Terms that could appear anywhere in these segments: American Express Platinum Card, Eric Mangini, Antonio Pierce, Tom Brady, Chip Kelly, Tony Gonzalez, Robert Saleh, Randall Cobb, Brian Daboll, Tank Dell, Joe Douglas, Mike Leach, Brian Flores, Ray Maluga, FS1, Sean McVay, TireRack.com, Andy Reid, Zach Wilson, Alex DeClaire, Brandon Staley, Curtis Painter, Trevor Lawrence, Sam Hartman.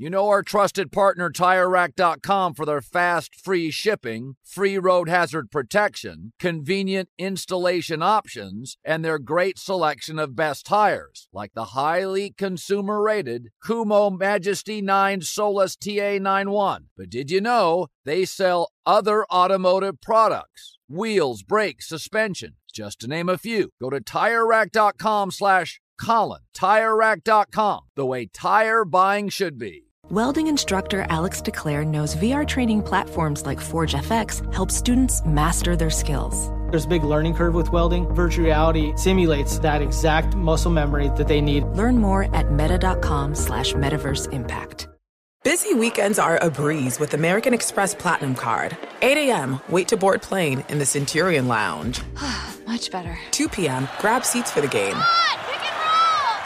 You know our trusted partner, TireRack.com, for their fast, free shipping, free road hazard protection, convenient installation options, and their great selection of best tires, like the highly consumer-rated Kumho Majesty 9 Solus TA91. But did you know they sell other automotive products? Wheels, brakes, suspension, just to name a few. Go to TireRack.com/Colin. TireRack.com, the way tire buying should be. Welding instructor Alex DeClaire knows VR training platforms like ForgeFX help students master their skills. There's a big learning curve with welding. Virtual reality simulates that exact muscle memory that they need. Learn more at meta.com/metaverseimpact. Busy weekends are a breeze with American Express Platinum Card. 8 a.m., wait to board plane in the Centurion Lounge. Much better. 2 p.m., grab seats for the game.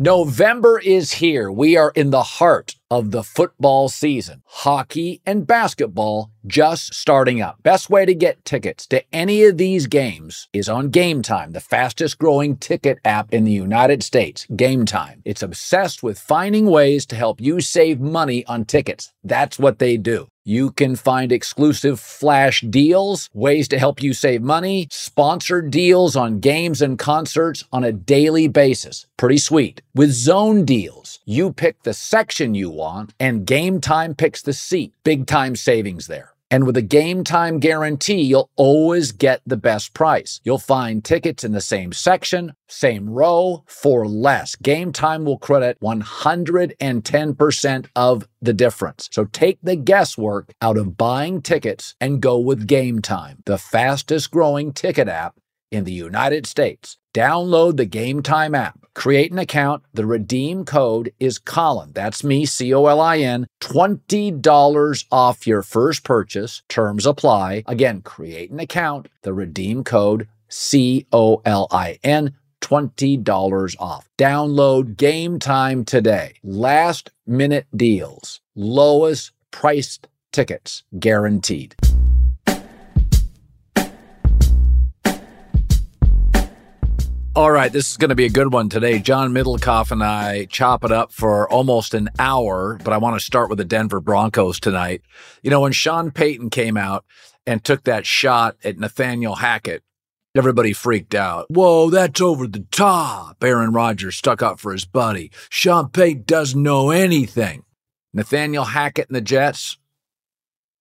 November is here. We are in the heart of the football season. Hockey and basketball just starting up. Best way to get tickets to any of these games is on Game Time, the fastest growing ticket app in the United States. Game Time. It's obsessed with finding ways to help you save money on tickets. That's what they do. You can find exclusive flash deals, ways to help you save money, sponsored deals on games and concerts on a daily basis. Pretty sweet. With zone deals, you pick the section you want, and Game Time picks the seat. Big time savings there. And with a Game Time guarantee, you'll always get the best price. You'll find tickets in the same section, same row, for less. Game Time will credit 110% of the difference. So take the guesswork out of buying tickets and go with Game Time, the fastest growing ticket app in the United States. Download the Game Time app. Create an account. The redeem code is Colin. That's me, C-O-L-I-N. $20 off your first purchase. Terms apply. Again, create an account. The redeem code C-O-L-I-N. $20 off. Download Game Time today. Last minute deals. Lowest priced tickets guaranteed. All right, this is going to be a good one today. John Middlekauff and I chop it up for almost an hour, but I want to start with the Denver Broncos tonight. You know, when Sean Payton came out and took that shot at Nathaniel Hackett, everybody freaked out. Whoa, that's over the top. Aaron Rodgers stuck up for his buddy. Sean Payton doesn't know anything. Nathaniel Hackett and the Jets,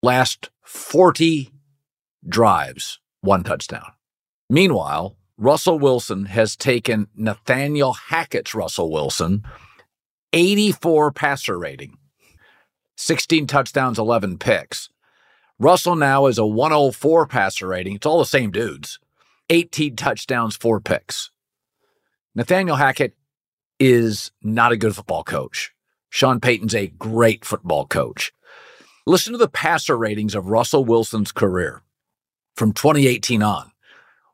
last 40 drives, one touchdown. Meanwhile, Russell Wilson has taken Nathaniel Hackett's Russell Wilson, 84 passer rating, 16 touchdowns, 11 picks. Russell now is a 104 passer rating. It's all the same dudes, 18 touchdowns, 4 picks. Nathaniel Hackett is not a good football coach. Sean Payton's a great football coach. Listen to the passer ratings of Russell Wilson's career from 2018 on.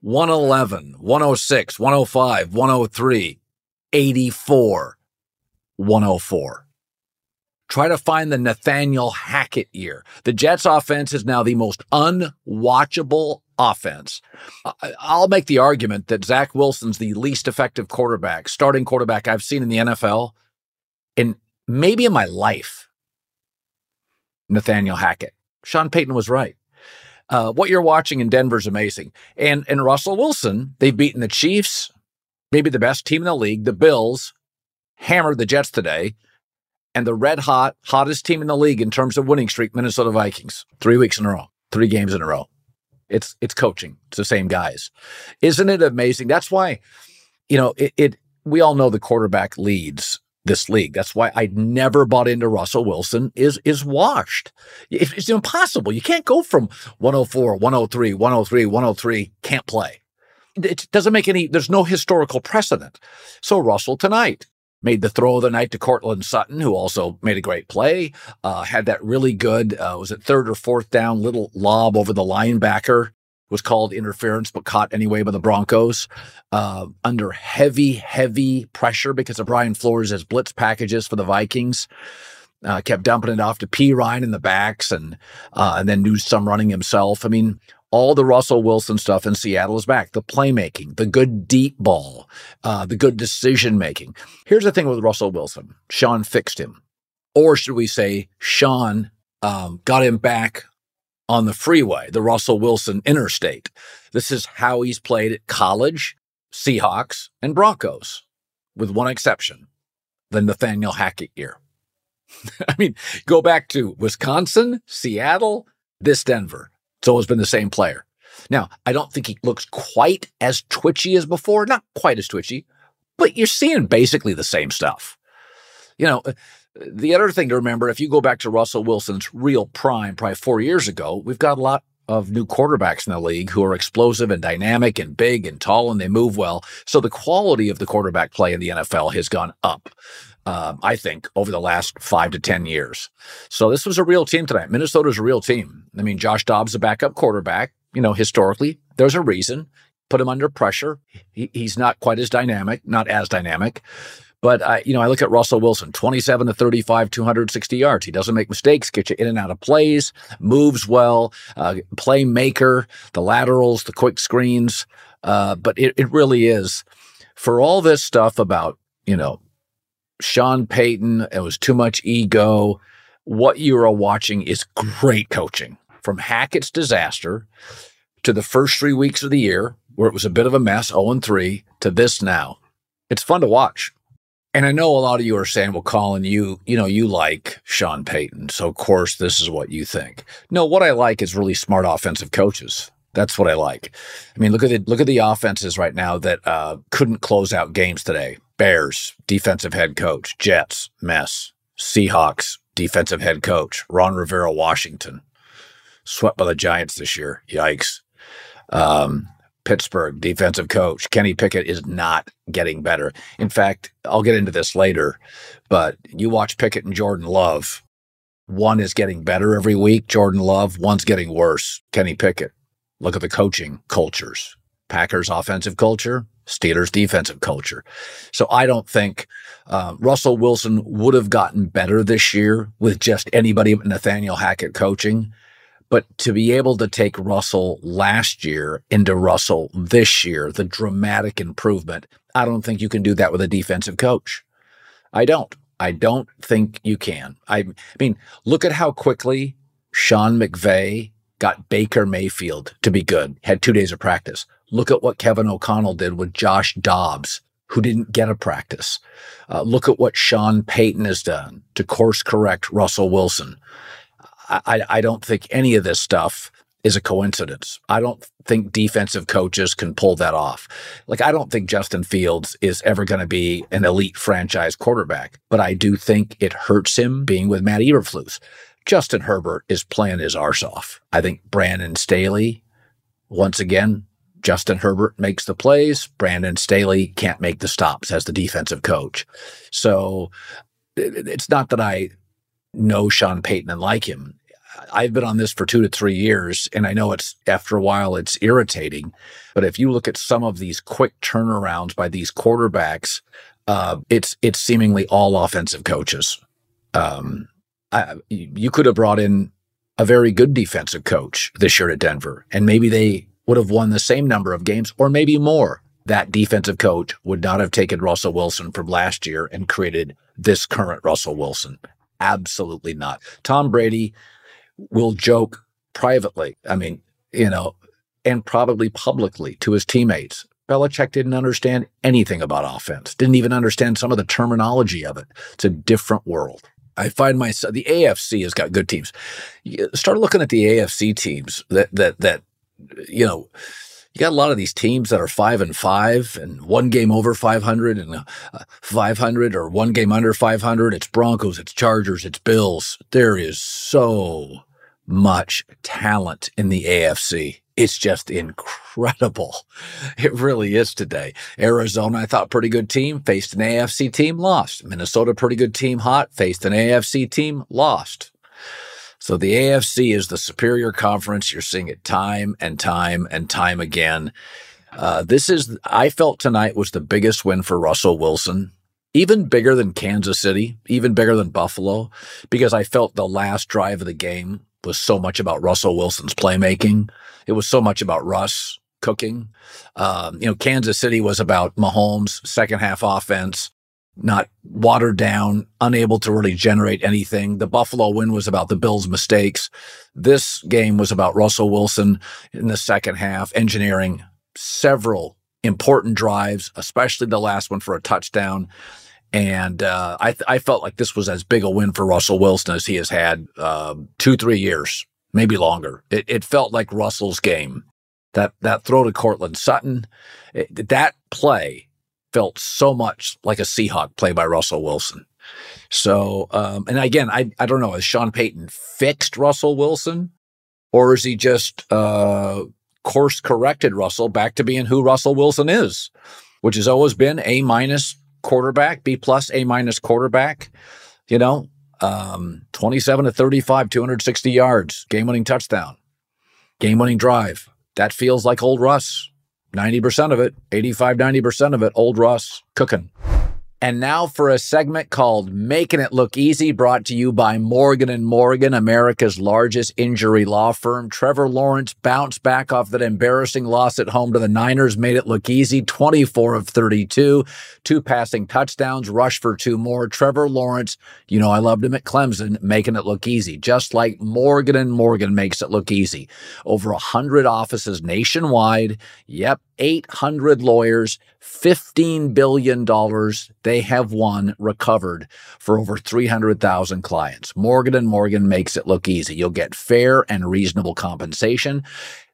111, 106, 105, 103, 84, 104. Try to find the Nathaniel Hackett year. The Jets offense is now the most unwatchable offense. I'll make the argument that Zach Wilson's the least effective quarterback, starting quarterback I've seen in the NFL, and maybe in my life. Nathaniel Hackett. Sean Payton was right. What you're watching in Denver is amazing. And Russell Wilson, they've beaten the Chiefs, maybe the best team in the league. The Bills hammered the Jets today. And the hottest team in the league in terms of winning streak, Minnesota Vikings. 3 weeks in a row. 3 games in a row. It's coaching. It's the same guys. Isn't it amazing? That's why, you know, we all know the quarterback leads this league. That's why I never bought into Russell Wilson is washed. It's impossible. You can't go from 104, 103, 103, 103, can't play. It doesn't make any, there's no historical precedent. So Russell tonight made the throw of the night to Courtland Sutton, who also made a great play, had that really good, was it third or fourth down, little lob over the linebacker was called interference, but caught anyway by the Broncos under heavy, heavy pressure because of Brian Flores' blitz packages for the Vikings. Kept dumping it off to P. Ryan in the backs and then do some running himself. I mean, all the Russell Wilson stuff in Seattle is back. The playmaking, the good deep ball, the good decision-making. Here's the thing with Russell Wilson. Sean fixed him. Or should we say Sean got him back on the freeway, the Russell Wilson interstate. This is how he's played at college, Seahawks, and Broncos, with one exception, the Nathaniel Hackett year. I mean, go back to Wisconsin, Seattle, this Denver. It's always been the same player. Now, I don't think he looks quite as twitchy as before, not quite as twitchy, but you're seeing basically the same stuff. You know, the other thing to remember, if you go back to Russell Wilson's real prime, probably 4 years ago, we've got a lot of new quarterbacks in the league who are explosive and dynamic and big and tall and they move well. So the quality of the quarterback play in the NFL has gone up, I think, over the last 5 to 10 years. So this was a real team tonight. Minnesota's a real team. I mean, Josh Dobbs, a backup quarterback, you know, historically, there's a reason. Put him under pressure. He's not quite as dynamic, But, I look at Russell Wilson, 27 to 35, 260 yards. He doesn't make mistakes, gets you in and out of plays, moves well, playmaker, the laterals, the quick screens. But it really is, for all this stuff about, Sean Payton, it was too much ego. What you are watching is great coaching. From Hackett's disaster to the first 3 weeks of the year, where it was a bit of a mess, 0-3, to this now. It's fun to watch. And I know a lot of you are saying, well, Colin, you like Sean Payton, so of course this is what you think. No, what I like is really smart offensive coaches. That's what I like. I mean, look at the offenses right now that couldn't close out games today. Bears, defensive head coach. Jets, mess. Seahawks, defensive head coach. Ron Rivera, Washington. Swept by the Giants this year. Yikes. Pittsburgh, defensive coach. Kenny Pickett is not getting better. In fact, I'll get into this later, but you watch Pickett and Jordan Love. One is getting better every week, Jordan Love. One's getting worse, Kenny Pickett. Look at the coaching cultures. Packers offensive culture, Steelers defensive culture. So I don't think Russell Wilson would have gotten better this year with just anybody but Nathaniel Hackett coaching. But to be able to take Russell last year into Russell this year, the dramatic improvement, I don't think you can do that with a defensive coach. I don't think you can. I mean, look at how quickly Sean McVay got Baker Mayfield to be good, had 2 days of practice. Look at what Kevin O'Connell did with Josh Dobbs, who didn't get a practice. Look at what Sean Payton has done to course correct Russell Wilson. I don't think any of this stuff is a coincidence. I don't think defensive coaches can pull that off. Like, I don't think Justin Fields is ever going to be an elite franchise quarterback, but I do think it hurts him being with Matt Eberflus. Justin Herbert is playing his arse off. I think Brandon Staley, once again, Justin Herbert makes the plays. Brandon Staley can't make the stops as the defensive coach. So it's not that I know Sean Payton and like him. I've been on this for 2 to 3 years, and I know it's, after a while, it's irritating. But if you look at some of these quick turnarounds by these quarterbacks, it's seemingly all offensive coaches. You could have brought in a very good defensive coach this year at Denver, and maybe they would have won the same number of games or maybe more. That defensive coach would not have taken Russell Wilson from last year and created this current Russell Wilson. Absolutely not. Tom Brady will joke privately, and probably publicly to his teammates. Belichick didn't understand anything about offense, didn't even understand some of the terminology of it. It's a different world. I find myself, the AFC has got good teams. You start looking at the AFC teams that you got a lot of these teams that are 5-5 and one game over 500 and 500 or one game under 500. It's Broncos, it's Chargers, it's Bills. There is so much talent in the AFC. It's just incredible. It really is today. Arizona, I thought, pretty good team, faced an AFC team, lost. Minnesota, pretty good team, hot, faced an AFC team, lost. So the AFC is the superior conference. You're seeing it time and time and time again. This is, I felt tonight was the biggest win for Russell Wilson, even bigger than Kansas City, even bigger than Buffalo, because I felt the last drive of the game was so much about Russell Wilson's playmaking. It was so much about Russ cooking. Kansas City was about Mahomes' second half offense, not watered down, unable to really generate anything. The Buffalo win was about the Bills' mistakes. This game was about Russell Wilson in the second half, engineering several important drives, especially the last one for a touchdown. And I felt like this was as big a win for Russell Wilson as he has had 2-3 years, maybe longer. It felt like Russell's game. That throw to Courtland Sutton, that play felt so much like a Seahawk play by Russell Wilson. So, and again, I don't know, has Sean Payton fixed Russell Wilson, or is he just course corrected Russell back to being who Russell Wilson is, which has always been A- quarterback, B+ A- quarterback, 27-35, 260 yards, game-winning touchdown, game-winning drive. That feels like old Russ. 90% of it, 85-90% of it, old Russ cooking. And now for a segment called Making It Look Easy, brought to you by Morgan & Morgan, America's largest injury law firm. Trevor Lawrence bounced back off that embarrassing loss at home to the Niners, made it look easy, 24 of 32, 2 passing touchdowns, rushed for 2 more. Trevor Lawrence, I loved him at Clemson, making it look easy, just like Morgan & Morgan makes it look easy. Over 100 offices nationwide, 800 lawyers, $15 billion they have won, recovered for over 300,000 clients. Morgan & Morgan makes it look easy. You'll get fair and reasonable compensation.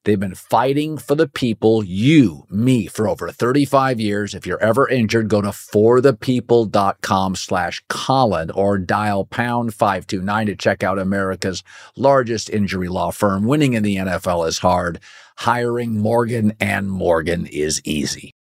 They've been fighting for the people, you, me, for over 35 years. If you're ever injured, go to forthepeople.com/Colin or dial #529 to check out America's largest injury law firm. Winning in the NFL is hard. Hiring Morgan & Morgan is easy.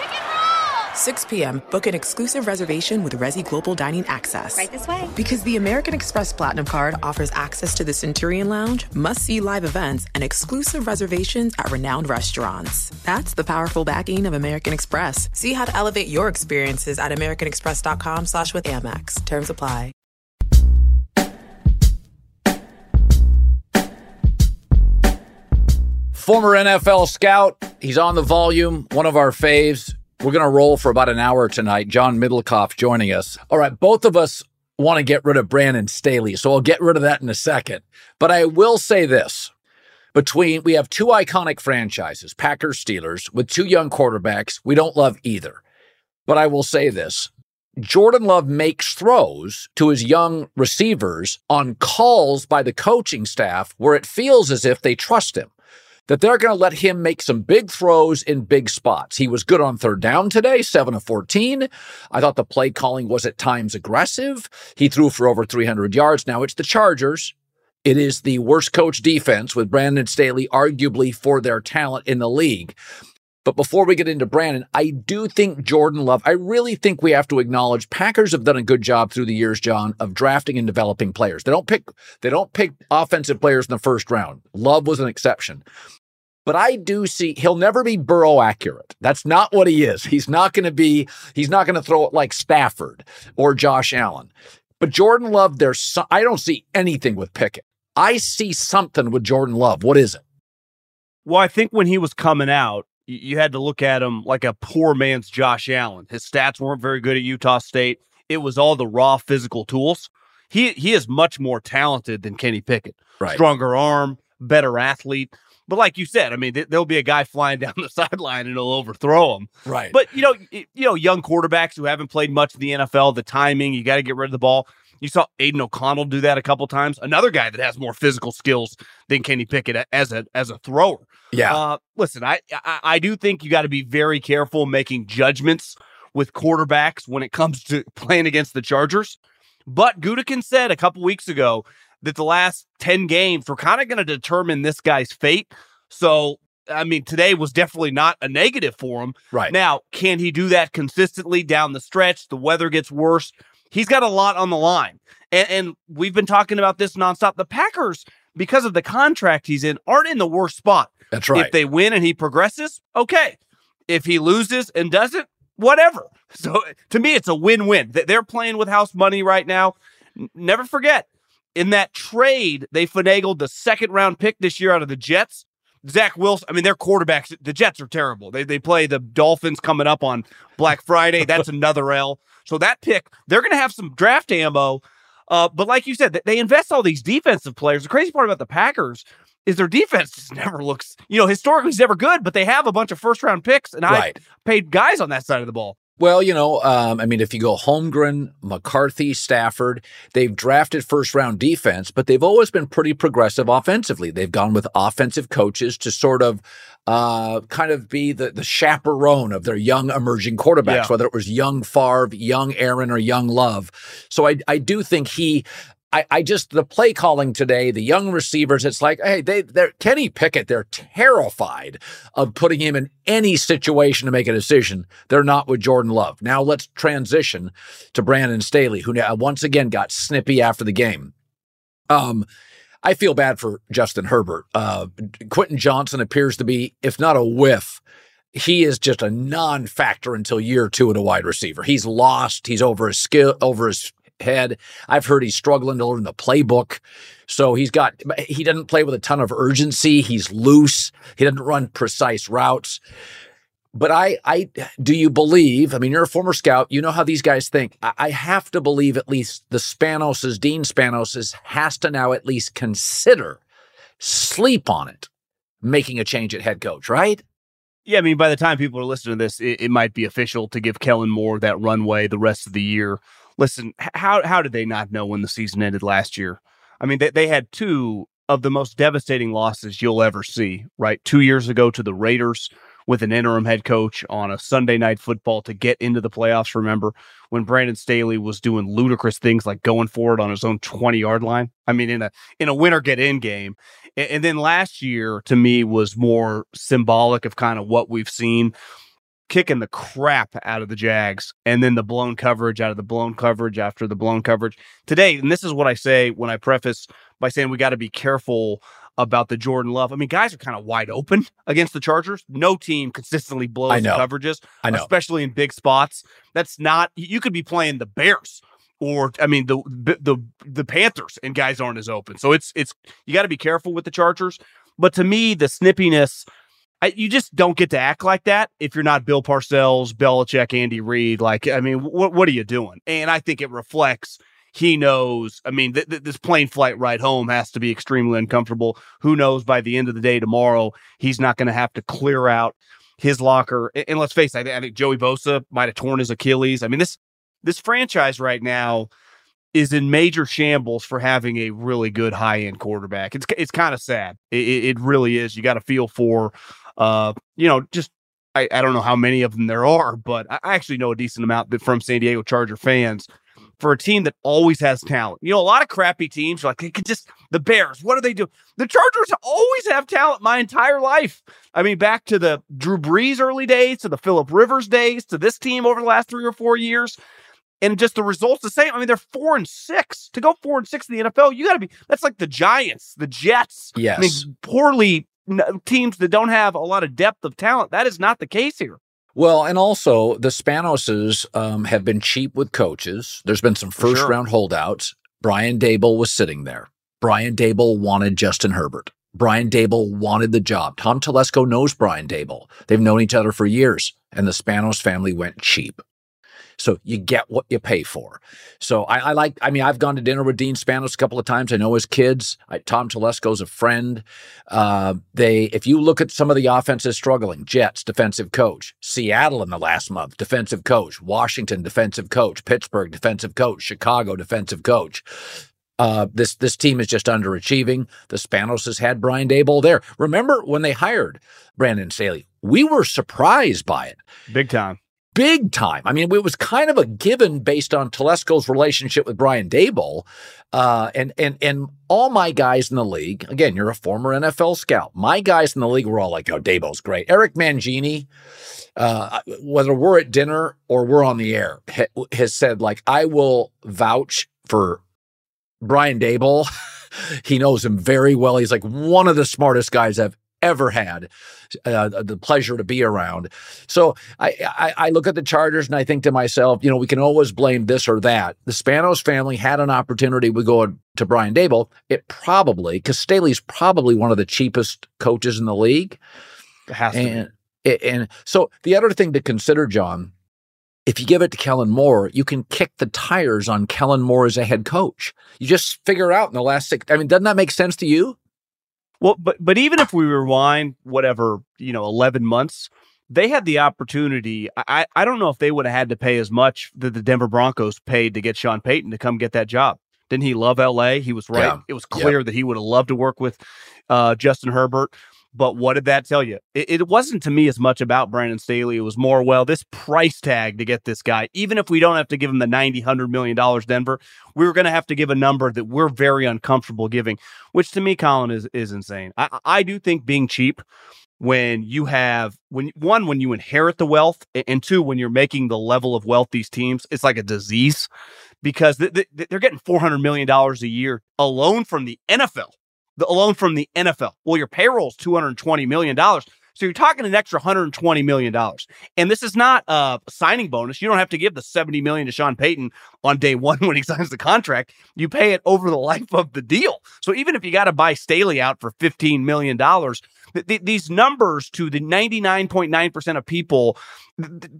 pick and roll! 6 p.m., book an exclusive reservation with Resy Global Dining Access. Right this way. Because the American Express Platinum Card offers access to the Centurion Lounge, must-see live events, and exclusive reservations at renowned restaurants. That's the powerful backing of American Express. See how to elevate your experiences at americanexpress.com/withAmex. Terms apply. Former NFL scout, he's on the volume, one of our faves. We're going to roll for about an hour tonight. John Middlekauff joining us. All right, both of us want to get rid of Brandon Staley, so I'll get rid of that in a second. But I will say this. We have 2 iconic franchises, Packers, Steelers, with 2 young quarterbacks. We don't love either. But I will say this. Jordan Love makes throws to his young receivers on calls by the coaching staff where it feels as if they trust him. that they're going to let him make some big throws in big spots. He was good on third down today, 7 of 14. I thought the play calling was at times aggressive. He threw for over 300 yards. Now it's the Chargers. It is the worst coach defense with Brandon Staley, arguably for their talent in the league. But before we get into Brandon, I do think Jordan Love, I really think we have to acknowledge Packers have done a good job through the years, John, of drafting and developing players. They don't pick offensive players in the first round. Love was an exception. But I do see he'll never be Burrow accurate. That's not what he is. He's not going to throw it like Stafford or Josh Allen. But Jordan Love, I don't see anything with Pickett. I see something with Jordan Love. What is it? Well, I think when he was coming out, you had to look at him like a poor man's Josh Allen. His stats weren't very good at Utah State. It was all the raw physical tools. He is much more talented than Kenny Pickett. Right. Stronger arm, better athlete. But like you said, I mean, there'll be a guy flying down the sideline and he'll overthrow him. Right. But, you know, young quarterbacks who haven't played much in the NFL, the timing, you got to get rid of the ball. You saw Aiden O'Connell do that a couple times. Another guy that has more physical skills than Kenny Pickett as a thrower. Yeah. Listen, I do think you got to be very careful making judgments with quarterbacks when it comes to playing against the Chargers. But Gutekunst said a couple weeks ago that the last 10 games were kind of going to determine this guy's fate. So, I mean, today was definitely not a negative for him. Right. Now, can he do that consistently down the stretch? The weather gets worse. He's got a lot on the line. And we've been talking about this nonstop. The Packers, because of the contract he's in, aren't in the worst spot. That's right. If they win and he progresses, okay. If he loses and doesn't, whatever. So to me, it's a win-win. They're playing with house money right now. Never forget, in that trade, they finagled the second-round pick this year out of the Jets. Zach Wilson, I mean, their quarterbacks, the Jets are terrible. They play the Dolphins coming up on Black Friday. That's another L. So that pick, they're going to have some draft ammo. But like you said, they invest all these defensive players. The crazy part about the Packers is their defense just never looks, historically it's never good, but they have a bunch of first-round picks, and right. I paid guys on that side of the ball. Well, if you go Holmgren, McCarthy, Stafford, they've drafted first-round defense, but they've always been pretty progressive offensively. They've gone with offensive coaches to sort of kind of be the chaperone of their young emerging quarterbacks, whether it was young Favre, young Aaron, or young Love. So I do think the play calling today, the young receivers, it's like, hey, Kenny Pickett, they're terrified of putting him in any situation to make a decision. They're not with Jordan Love. Now let's transition to Brandon Staley, who once again got snippy after the game. I feel bad for Justin Herbert. Quentin Johnson appears to be, if not a whiff, he is just a non-factor until year two at a wide receiver. He's lost. He's over his skill, over his head. I've heard he's struggling to learn the playbook. So he doesn't play with a ton of urgency. He's loose. He doesn't run precise routes. But do you believe, I mean, you're a former scout, you know how these guys think. I have to believe at least Dean Spanos has to now at least consider, sleep on it, making a change at head coach, right? Yeah, I mean, by the time people are listening to this, it might be official to give Kellen Moore that runway the rest of the year. Listen, how did they not know when the season ended last year? I mean, they had two of the most devastating losses you'll ever see, right? 2 years ago to the Raiders with an interim head coach on a Sunday Night Football to get into the playoffs, remember, when Brandon Staley was doing ludicrous things like going for it on his own 20-yard line. I mean, in a win-or-get-in game. And then last year, to me, was more symbolic of kind of what we've seen. Kicking the crap out of the Jags and then the blown coverage out of the blown coverage after the blown coverage today. And this is what I say when I preface by saying we got to be careful about the Jordan Love. I mean, guys are kind of wide open against the Chargers. No team consistently blows coverages, especially in big spots. That's not, you could be playing the Bears or, I mean, the Panthers and guys aren't as open. So it's you got to be careful with the Chargers. But to me, the snippiness, you just don't get to act like that if you're not Bill Parcells, Belichick, Andy Reid. Like, I mean, what are you doing? And I think it reflects, he knows, I mean, this plane flight ride home has to be extremely uncomfortable. Who knows, by the end of the day tomorrow, he's not going to have to clear out his locker. And let's face it, I think Joey Bosa might have torn his Achilles. I mean, this franchise right now, is in major shambles for having a really good high-end quarterback. It's kind of sad. It really is. You got to feel for, I don't know how many of them there are, but I actually know a decent amount from San Diego Charger fans for a team that always has talent. You know, a lot of crappy teams are like, they could just, the Bears, what do they do? The Chargers always have talent my entire life. I mean, back to the Drew Brees early days, to the Phillip Rivers days, to this team over the last 3 or 4 years. And just the results the same. I mean, they're 4-6. To go 4-6 in the NFL, you got to be. That's like the Giants, the Jets. Yes. I mean, poorly teams that don't have a lot of depth of talent. That is not the case here. Well, and also the Spanoses have been cheap with coaches. There's been some first-round holdouts. Brian Daboll was sitting there. Brian Daboll wanted Justin Herbert. Brian Daboll wanted the job. Tom Telesco knows Brian Daboll. They've known each other for years, and the Spanos family went cheap. So you get what you pay for. So I've gone to dinner with Dean Spanos a couple of times. I know his kids. Tom Telesco's a friend. If you look at some of the offenses struggling, Jets, defensive coach. Seattle in the last month, defensive coach. Washington, defensive coach. Pittsburgh, defensive coach. Chicago, defensive coach. This team is just underachieving. The Spanos has had Brian Daboll there. Remember when they hired Brandon Staley? We were surprised by it. Big time. Big time. I mean, it was kind of a given based on Telesco's relationship with Brian Daboll. And all my guys in the league, again, you're a former NFL scout. My guys in the league were all like, oh, Daboll's great. Eric Mangini, whether we're at dinner or we're on the air, has said, like, I will vouch for Brian Daboll. He knows him very well. He's like one of the smartest guys I've ever had the pleasure to be around. So I look at the Chargers and I think to myself, you know, we can always blame this or that. The Spanos family had an opportunity to go to Brian Daboll. It probably, because Staley's probably one of the cheapest coaches in the league. It has to be. And so the other thing to consider, John, if you give it to Kellen Moore, you can kick the tires on Kellen Moore as a head coach. You just figure out in the last six. I mean, doesn't that make sense to you? Well, but even if we rewind 11 months, they had the opportunity. I don't know if they would have had to pay as much that the Denver Broncos paid to get Sean Payton to come get that job. Didn't he love L.A.? He was right. Yeah. It was clear that he would have loved to work with Justin Herbert. But what did that tell you? It wasn't to me as much about Brandon Staley. It was more, well, this price tag to get this guy, even if we don't have to give him the $90-100 million Denver, we were going to have to give a number that we're very uncomfortable giving, which to me, Colin, is insane. I do think being cheap when you have, when you inherit the wealth, and two, when you're making the level of wealth these teams, it's like a disease because they're getting $400 million a year alone from the NFL. Well, your payroll's $220 million. So you're talking an extra $120 million. And this is not a signing bonus. You don't have to give the $70 million to Sean Payton on day one when he signs the contract. You pay it over the life of the deal. So even if you got to buy Staley out for $15 million, these numbers to the 99.9% of people,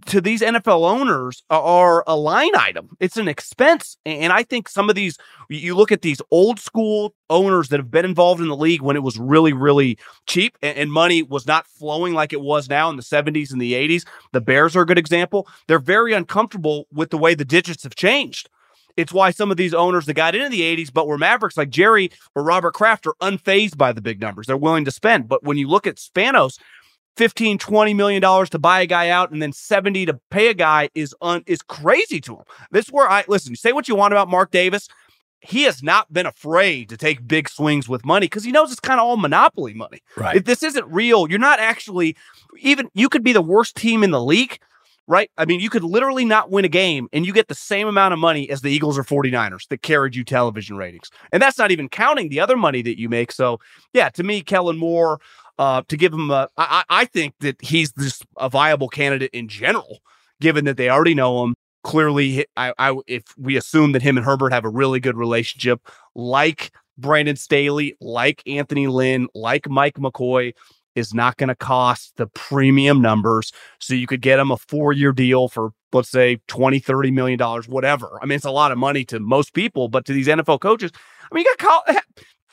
to these NFL owners, are a line item. It's an expense. And I think some of these, you look at these old school owners that have been involved in the league when it was really, really cheap and money was not flowing like it was now in the 70s and the 80s. The Bears are a good example. They're very uncomfortable with the way the digits have changed. It's why some of these owners that got into the 80s but were Mavericks like Jerry or Robert Kraft are unfazed by the big numbers. They're willing to spend. But when you look at Spanos, $15, $20 million to buy a guy out and then $70 to pay a guy is crazy to him. This is where listen, say what you want about Mark Davis. He has not been afraid to take big swings with money because he knows it's kind of all monopoly money. Right. If this isn't real, you're not actually even, you could be the worst team in the league. Right? I mean, you could literally not win a game and you get the same amount of money as the Eagles or 49ers that carried you television ratings. And that's not even counting the other money that you make. So, yeah, to me, Kellen Moore, to give him I think that he's a viable candidate in general, given that they already know him. Clearly, if we assume that him and Herbert have a really good relationship, like Brandon Staley, like Anthony Lynn, like Mike McCoy, is not going to cost the premium numbers. So you could get them a 4-year deal for, let's say, $20-30 million, whatever. I mean, it's a lot of money to most people, but to these NFL coaches, I mean, you got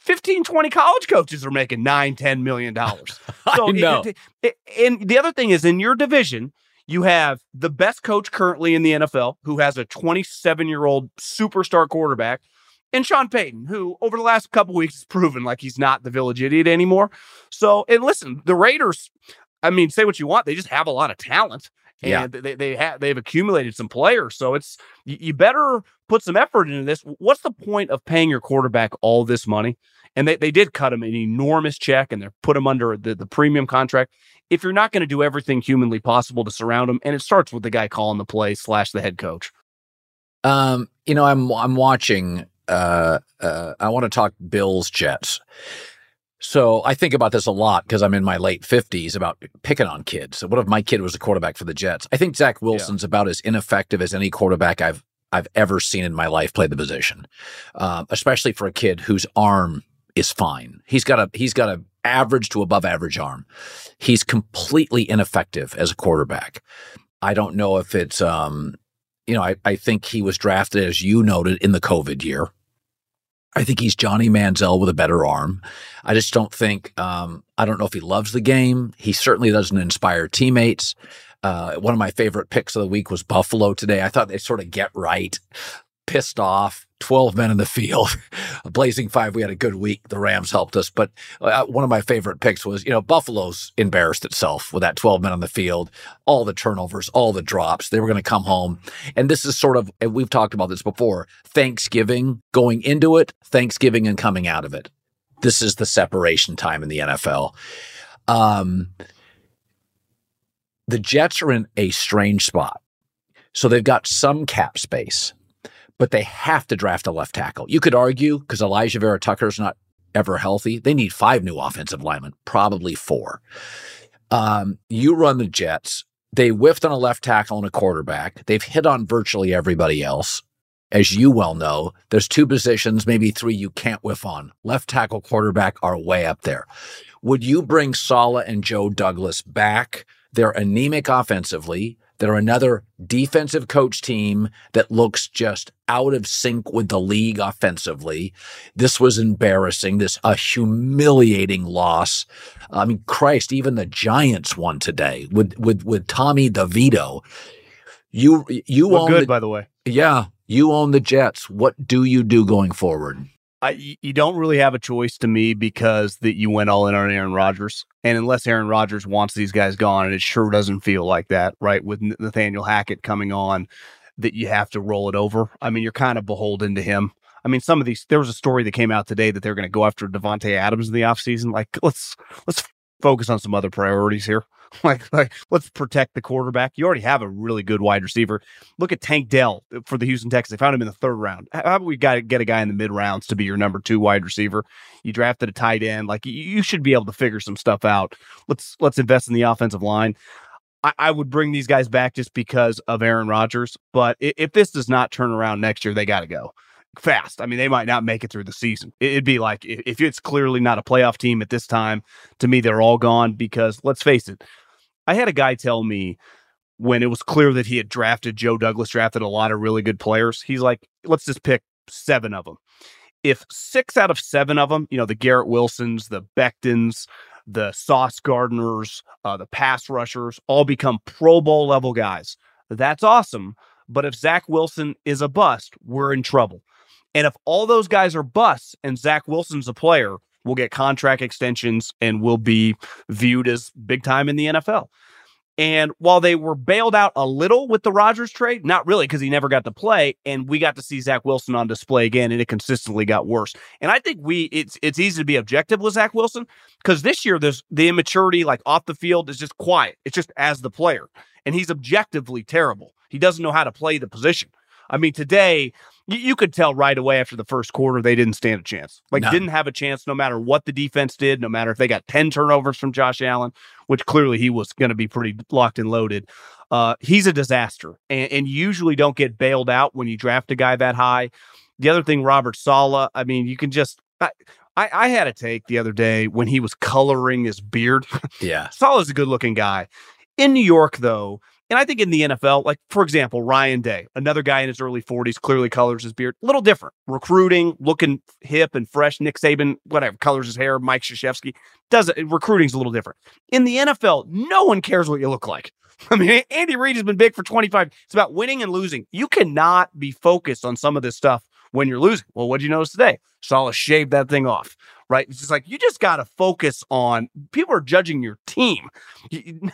15-20 college coaches are making $9-10 million. So I know. And the other thing is in your division, You have the best coach currently in the NFL, who has a 27-year-old superstar quarterback, and Sean Payton, who over the last couple weeks has proven like he's not the village idiot anymore. So, and listen, the Raiders, I mean, say what you want, they just have a lot of talent. And yeah, they've accumulated some players. So it's, you better put some effort into this. What's the point of paying your quarterback all this money? And they did cut him an enormous check, and they put him under the premium contract. If you're not going to do everything humanly possible to surround him, and it starts with the guy calling the play / the head coach. You know, I'm watching. I want to talk Bills Jets. So I think about this a lot because I'm in my late 50s about picking on kids. So what if my kid was a quarterback for the Jets? I think Zach Wilson's about as ineffective as any quarterback I've ever seen in my life play the position, especially for a kid whose arm is fine. He's got a average to above average arm. He's completely ineffective as a quarterback. I don't know if it's, I think he was drafted, as you noted, in the COVID year. I think he's Johnny Manziel with a better arm. I just don't think, I don't know if he loves the game. He certainly doesn't inspire teammates. One of my favorite picks of the week was Buffalo today. I thought they sort of get right, pissed off, 12 men in the field, blazing five. We had a good week. The Rams helped us. But one of my favorite picks was, Buffalo's embarrassed itself with that 12 men on the field, all the turnovers, all the drops. They were going to come home. And this is sort of, and we've talked about this before, Thanksgiving going into it, Thanksgiving and coming out of it. This is the separation time in the NFL. The Jets are in a strange spot. So they've got some cap space, but they have to draft a left tackle. You could argue, because Elijah Vera Tucker's not ever healthy, they need 5 new offensive linemen, probably 4. You run the Jets. They whiffed on a left tackle and a quarterback. They've hit on virtually everybody else. As you well know, there's 2 positions, maybe 3 you can't whiff on. Left tackle, quarterback are way up there. Would you bring Saleh and Joe Douglas back? They're anemic offensively. They're another defensive coach team that looks just out of sync with the league offensively. This was embarrassing. This a humiliating loss. I mean, Christ, even the Giants won today with Tommy DeVito. You We're own good, by the way. Yeah, you own the Jets. What do you do going forward? You don't really have a choice to me because that you went all in on Aaron Rodgers. And unless Aaron Rodgers wants these guys gone, and it sure doesn't feel like that, right? With Nathaniel Hackett coming on, that you have to roll it over. I mean, you're kind of beholden to him. I mean, some of these, there was a story that came out today that they're going to go after Devontae Adams in the offseason. Like, let's focus on some other priorities here. Like, let's protect the quarterback. You already have a really good wide receiver. Look at Tank Dell for the Houston Texans. They found him in the 3rd round. How about we got to get a guy in the mid rounds to be your number 2 wide receiver? You drafted a tight end. Like, you should be able to figure some stuff out. Let's invest in the offensive line. I would bring these guys back just because of Aaron Rodgers. But if this does not turn around next year, they got to go fast. I mean, they might not make it through the season. It'd be like, if it's clearly not a playoff team at this time, to me, they're all gone. Because let's face it, I had a guy tell me when it was clear that he had drafted a lot of really good players. He's like, let's just pick 7 of them. If 6 out of 7 of them, the Garrett Wilsons, the Bectons, the Sauce Gardeners, the pass rushers, all become Pro Bowl level guys, that's awesome. But if Zach Wilson is a bust, we're in trouble. And if all those guys are busts and Zach Wilson's a player, we'll get contract extensions and we'll be viewed as big time in the NFL. And while they were bailed out a little with the Rodgers trade, not really, because he never got to play, and we got to see Zach Wilson on display again, and it consistently got worse. And I think it's easy to be objective with Zach Wilson, because this year there's the immaturity, like off the field, is just quiet. It's just as the player. And he's objectively terrible. He doesn't know how to play the position. I mean, today, you could tell right away after the first quarter, they didn't stand a chance. Didn't have a chance no matter what the defense did, no matter if they got 10 turnovers from Josh Allen, which clearly he was going to be pretty locked and loaded. He's a disaster, and usually don't get bailed out when you draft a guy that high. The other thing, Robert Saleh, I mean, you can just... I had a take the other day when he was coloring his beard. Yeah. Saleh's a good-looking guy. In New York, though... And I think in the NFL, like, for example, Ryan Day, another guy in his early 40s, clearly colors his beard. A little different. Recruiting, looking hip and fresh. Nick Saban, whatever, colors his hair. Mike Krzyzewski. Recruiting's a little different. In the NFL, no one cares what you look like. I mean, Andy Reid has been big for 25. It's about winning and losing. You cannot be focused on some of this stuff when you're losing. Well, what'd you notice today? Saleh shaved that thing off, right? It's just like, you just got to focus on, people are judging your team,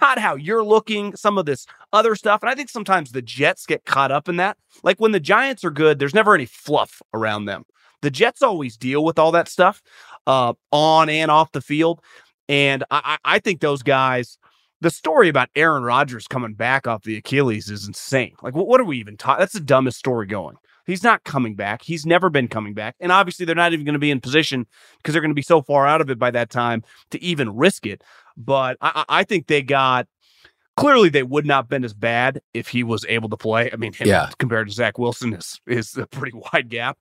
not how you're looking, some of this other stuff. And I think sometimes the Jets get caught up in that. Like when the Giants are good, there's never any fluff around them. The Jets always deal with all that stuff on and off the field. And I think those guys, the story about Aaron Rodgers coming back off the Achilles is insane. Like, what are we even talking? That's the dumbest story going. He's not coming back. He's never been coming back. And obviously, they're not even going to be in position because they're going to be so far out of it by that time to even risk it. But I think they got, clearly, they would not have been as bad if he was able to play. I mean, him compared to Zach Wilson is a pretty wide gap.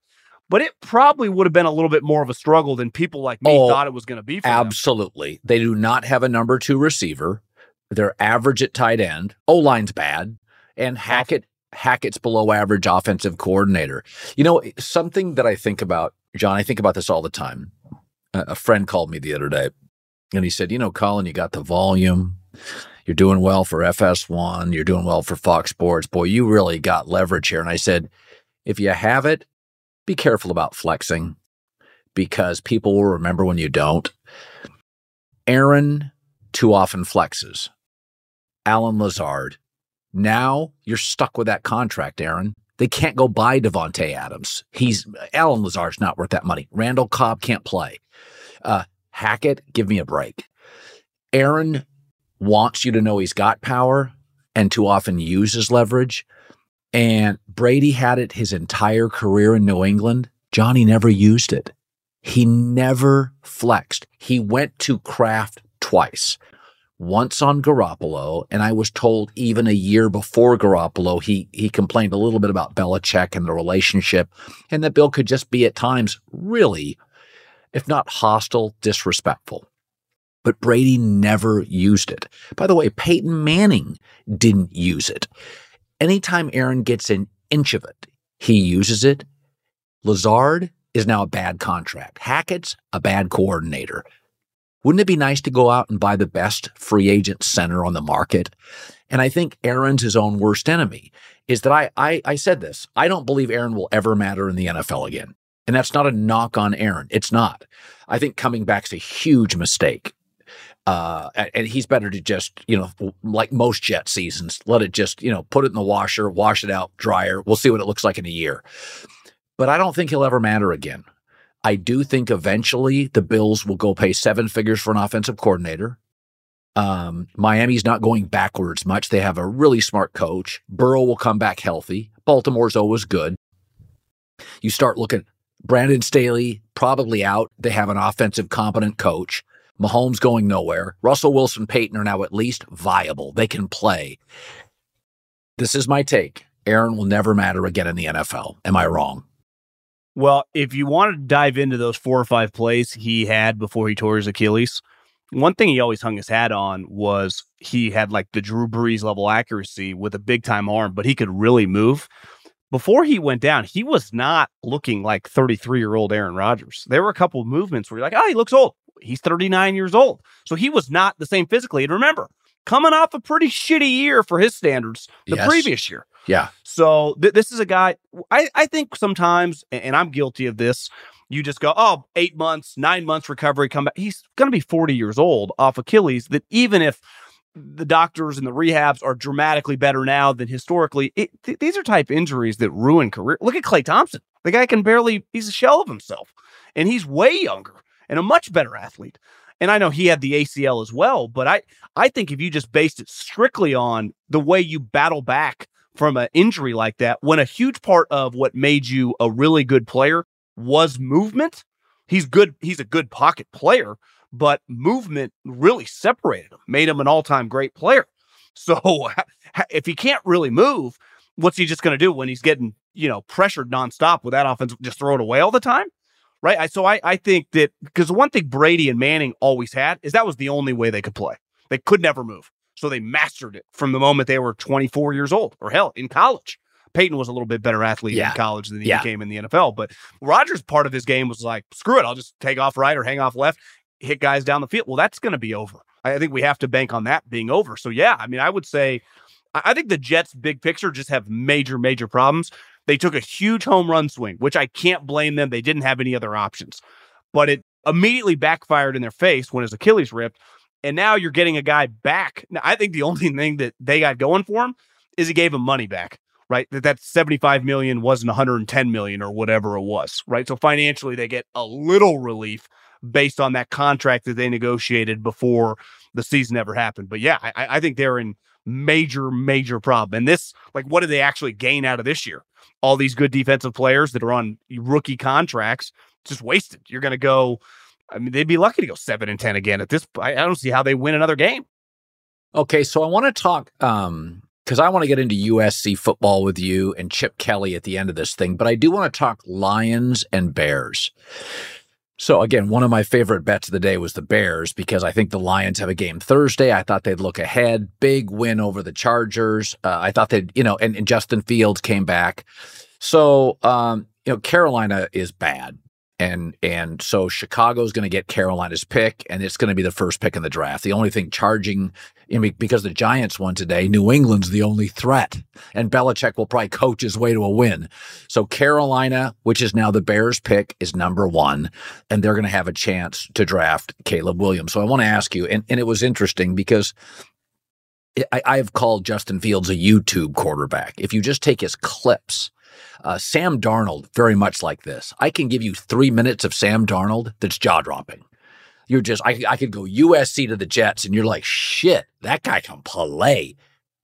But it probably would have been a little bit more of a struggle than people like me thought it was going to be for absolutely. Them. They do not have a number two receiver. They're average at tight end. O-line's bad. And Hackett's below average offensive coordinator. You know, something that I think about, John, I think about this all the time. A friend called me the other day, and he said, you know, Colin, you got the volume. You're doing well for FS1. You're doing well for Fox Sports. Boy, you really got leverage here. And I said, if you have it, be careful about flexing, because people will remember when you don't. Aaron too often flexes. Allen Lazard. Now you're stuck with that contract, Aaron. They can't go buy Devontae Adams. Allen Lazard's not worth that money. Randall Cobb can't play. Hackett, give me a break. Aaron wants you to know he's got power and too often uses leverage. And Brady had it his entire career in New England. Johnny never used it. He never flexed. He went to Kraft twice. Once on Garoppolo, and I was told even a year before Garoppolo, he complained a little bit about Belichick and the relationship, and that Bill could just be at times really, if not hostile, disrespectful. But Brady never used it. By the way, Peyton Manning didn't use it. Anytime Aaron gets an inch of it, he uses it. Lazard is now a bad contract. Hackett's a bad coordinator. Wouldn't it be nice to go out and buy the best free agent center on the market? And I think Aaron's his own worst enemy, is that I said this. I don't believe Aaron will ever matter in the NFL again. And that's not a knock on Aaron. It's not. I think coming back's a huge mistake. And he's better to just, you know, like most Jet seasons, let it just, you know, put it in the washer, wash it out, dryer. We'll see what it looks like in a year. But I don't think he'll ever matter again. I do think eventually the Bills will go pay seven figures for an offensive coordinator. Miami's not going backwards much. They have a really smart coach. Burrow will come back healthy. Baltimore's always good. You start looking, Brandon Staley probably out. They have an offensive competent coach. Mahomes going nowhere. Russell Wilson, Peyton are now at least viable. They can play. This is my take. Aaron will never matter again in the NFL. Am I wrong? Well, if you wanted to dive into those 4 or 5 plays he had before he tore his Achilles, one thing he always hung his hat on was he had like the Drew Brees level accuracy with a big time arm, but he could really move. Before he went down, he was not looking like 33-year-old Aaron Rodgers. There were a couple of movements where you're like, oh, he looks old. He's 39 years old. So he was not the same physically. And remember, coming off a pretty shitty year for his standards the previous year. Yeah. So this is a guy, I think sometimes, and I'm guilty of this, you just go, oh, 8 months, 9 months recovery, come back. He's going to be 40 years old off Achilles, that even if the doctors and the rehabs are dramatically better now than historically, these are type injuries that ruin career. Look at Klay Thompson. The guy can barely, he's a shell of himself. And he's way younger and a much better athlete. And I know he had the ACL as well, but I think if you just based it strictly on the way you battle back from an injury like that, when a huge part of what made you a really good player was movement, he's good. He's a good pocket player, but movement really separated him, made him an all-time great player. So if he can't really move, what's he just going to do when he's getting, you know, pressured nonstop with that offense? Just throw it away all the time? Right. So I think that, because the one thing Brady and Manning always had is that was the only way they could play. They could never move. So they mastered it from the moment they were 24 years old, or hell, in college. Peyton was a little bit better athlete in college than he became in the NFL. But Rodgers, part of his game was like, screw it, I'll just take off right or hang off left, hit guys down the field. Well, that's going to be over. I think we have to bank on that being over. So, yeah, I mean, I would say I think the Jets big picture just have major, major problems. They took a huge home run swing, which I can't blame them. They didn't have any other options, but it immediately backfired in their face when his Achilles ripped. And now you're getting a guy back. Now, I think the only thing that they got going for him is he gave him money back, right? That $75 million wasn't $110 million or whatever it was, right? So financially, they get a little relief based on that contract that they negotiated before the season ever happened. But yeah, I think they're in major, major problem. And this, like, what do they actually gain out of this year? All these good defensive players that are on rookie contracts, just wasted. You're going to go, I mean, they'd be lucky to go 7-10 again at this. I don't see how they win another game. Okay, so I want to talk, because I want to get into USC football with you and Chip Kelly at the end of this thing, but I do want to talk Lions and Bears. So again, one of my favorite bets of the day was the Bears, because I think the Lions have a game Thursday. I thought they'd look ahead, big win over the Chargers. I thought they'd, and Justin Fields came back. So, Carolina is bad. And so Chicago's going to get Carolina's pick, and it's going to be the first pick in the draft. The only thing charging, because the Giants won today, New England's the only threat, and Belichick will probably coach his way to a win. So Carolina, which is now the Bears' pick, is number one, and they're going to have a chance to draft Caleb Williams. So I want to ask you, and it was interesting because I have called Justin Fields a YouTube quarterback. If you just take his clips, Sam Darnold, very much like this. I can give you 3 minutes of Sam Darnold that's jaw-dropping. You're just, I could go USC to the Jets, and you're like, shit, that guy can play.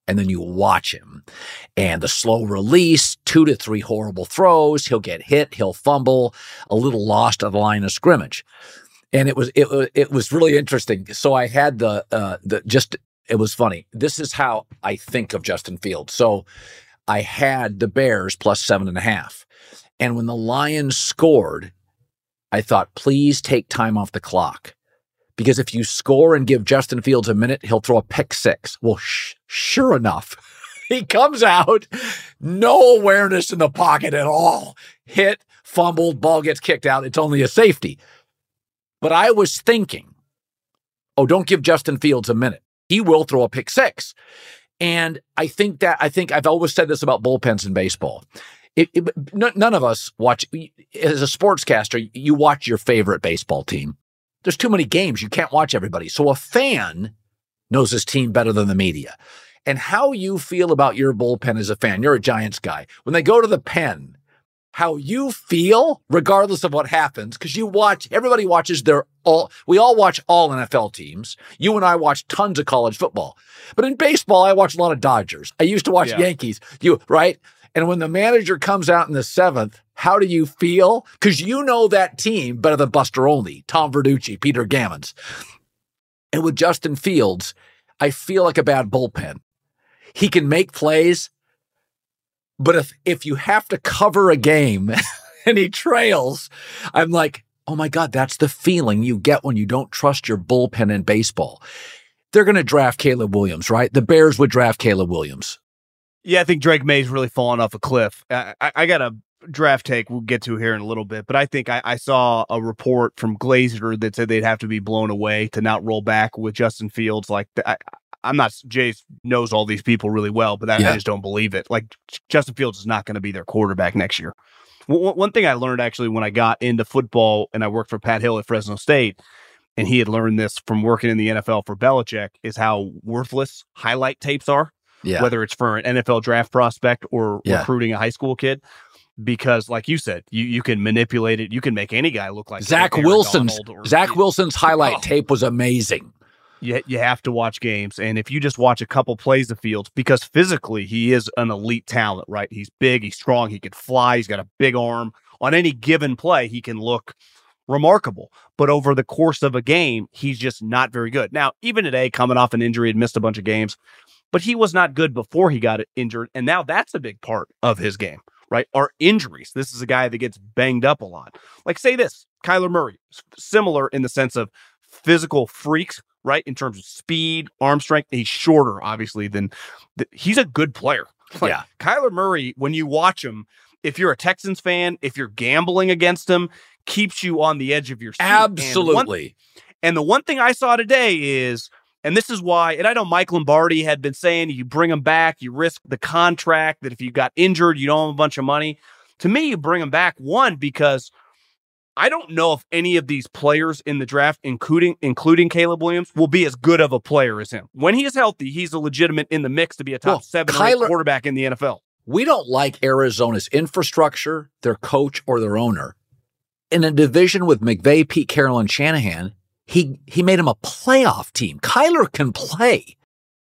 And then you watch him. And the slow release, 2 to 3 horrible throws. He'll get hit. He'll fumble. A little lost at the line of scrimmage. And it was really interesting. So I had it was funny. This is how I think of Justin Fields. So I had the Bears plus 7.5. And when the Lions scored, I thought, please take time off the clock. Because if you score and give Justin Fields a minute, he'll throw a pick six. Well, sure enough, he comes out, no awareness in the pocket at all. Hit, fumbled, ball gets kicked out. It's only a safety. But I was thinking, don't give Justin Fields a minute. He will throw a pick six. And I think I've always said this about bullpens in baseball. None of us watch, as a sportscaster, you watch your favorite baseball team. There's too many games. You can't watch everybody. So a fan knows his team better than the media. And how you feel about your bullpen as a fan, you're a Giants guy. When they go to the pen, how you feel, regardless of what happens, because everybody watches we all watch all NFL teams. You and I watch tons of college football. But in baseball, I watch a lot of Dodgers. I used to watch Yankees, right? And when the manager comes out in the seventh, how do you feel? Because you know that team better than Buster Olney, Tom Verducci, Peter Gammons. And with Justin Fields, I feel like a bad bullpen. He can make plays. But if you have to cover a game and he trails, I'm like, oh my God, that's the feeling you get when you don't trust your bullpen in baseball. They're going to draft Caleb Williams, right? The Bears would draft Caleb Williams. Yeah, I think Drake May's really fallen off a cliff. I got a draft take we'll get to here in a little bit, but I think I saw a report from Glazer that said they'd have to be blown away to not roll back with Justin Fields. Like, Jay knows all these people really well, but I just don't believe it. Like, Justin Fields is not going to be their quarterback next year. One thing I learned actually when I got into football and I worked for Pat Hill at Fresno State, and he had learned this from working in the NFL for Belichick, is how worthless highlight tapes are, whether it's for an NFL draft prospect or recruiting a high school kid. Because, like you said, you can manipulate it. You can make any guy look like Zach Wilson's highlight tape was amazing. You have to watch games, and if you just watch a couple plays of Fields, because physically he is an elite talent, right? He's big, he's strong, he can fly, he's got a big arm. On any given play, he can look remarkable. But over the course of a game, he's just not very good. Now, even today, coming off an injury, had missed a bunch of games, but he was not good before he got injured, and now that's a big part of his game, right? Are injuries. This is a guy that gets banged up a lot. Like, say this, Kyler Murray, similar in the sense of physical freaks, right? In terms of speed, arm strength, he's shorter, obviously, he's a good player. Like, Kyler Murray, when you watch him, if you're a Texans fan, if you're gambling against him, keeps you on the edge of your seat. Absolutely. And the one thing I saw today is And this is why, and I know Mike Lombardi had been saying, you bring them back, you risk the contract, that if you got injured, you don't have a bunch of money. To me, you bring them back, one, because I don't know if any of these players in the draft, including Caleb Williams, will be as good of a player as him. When he is healthy, he's a legitimate in the mix to be a top seven or eight quarterback in the NFL. We don't like Arizona's infrastructure, their coach, or their owner. In a division with McVay, Pete Carroll, and Shanahan, he made him a playoff team. Kyler can play.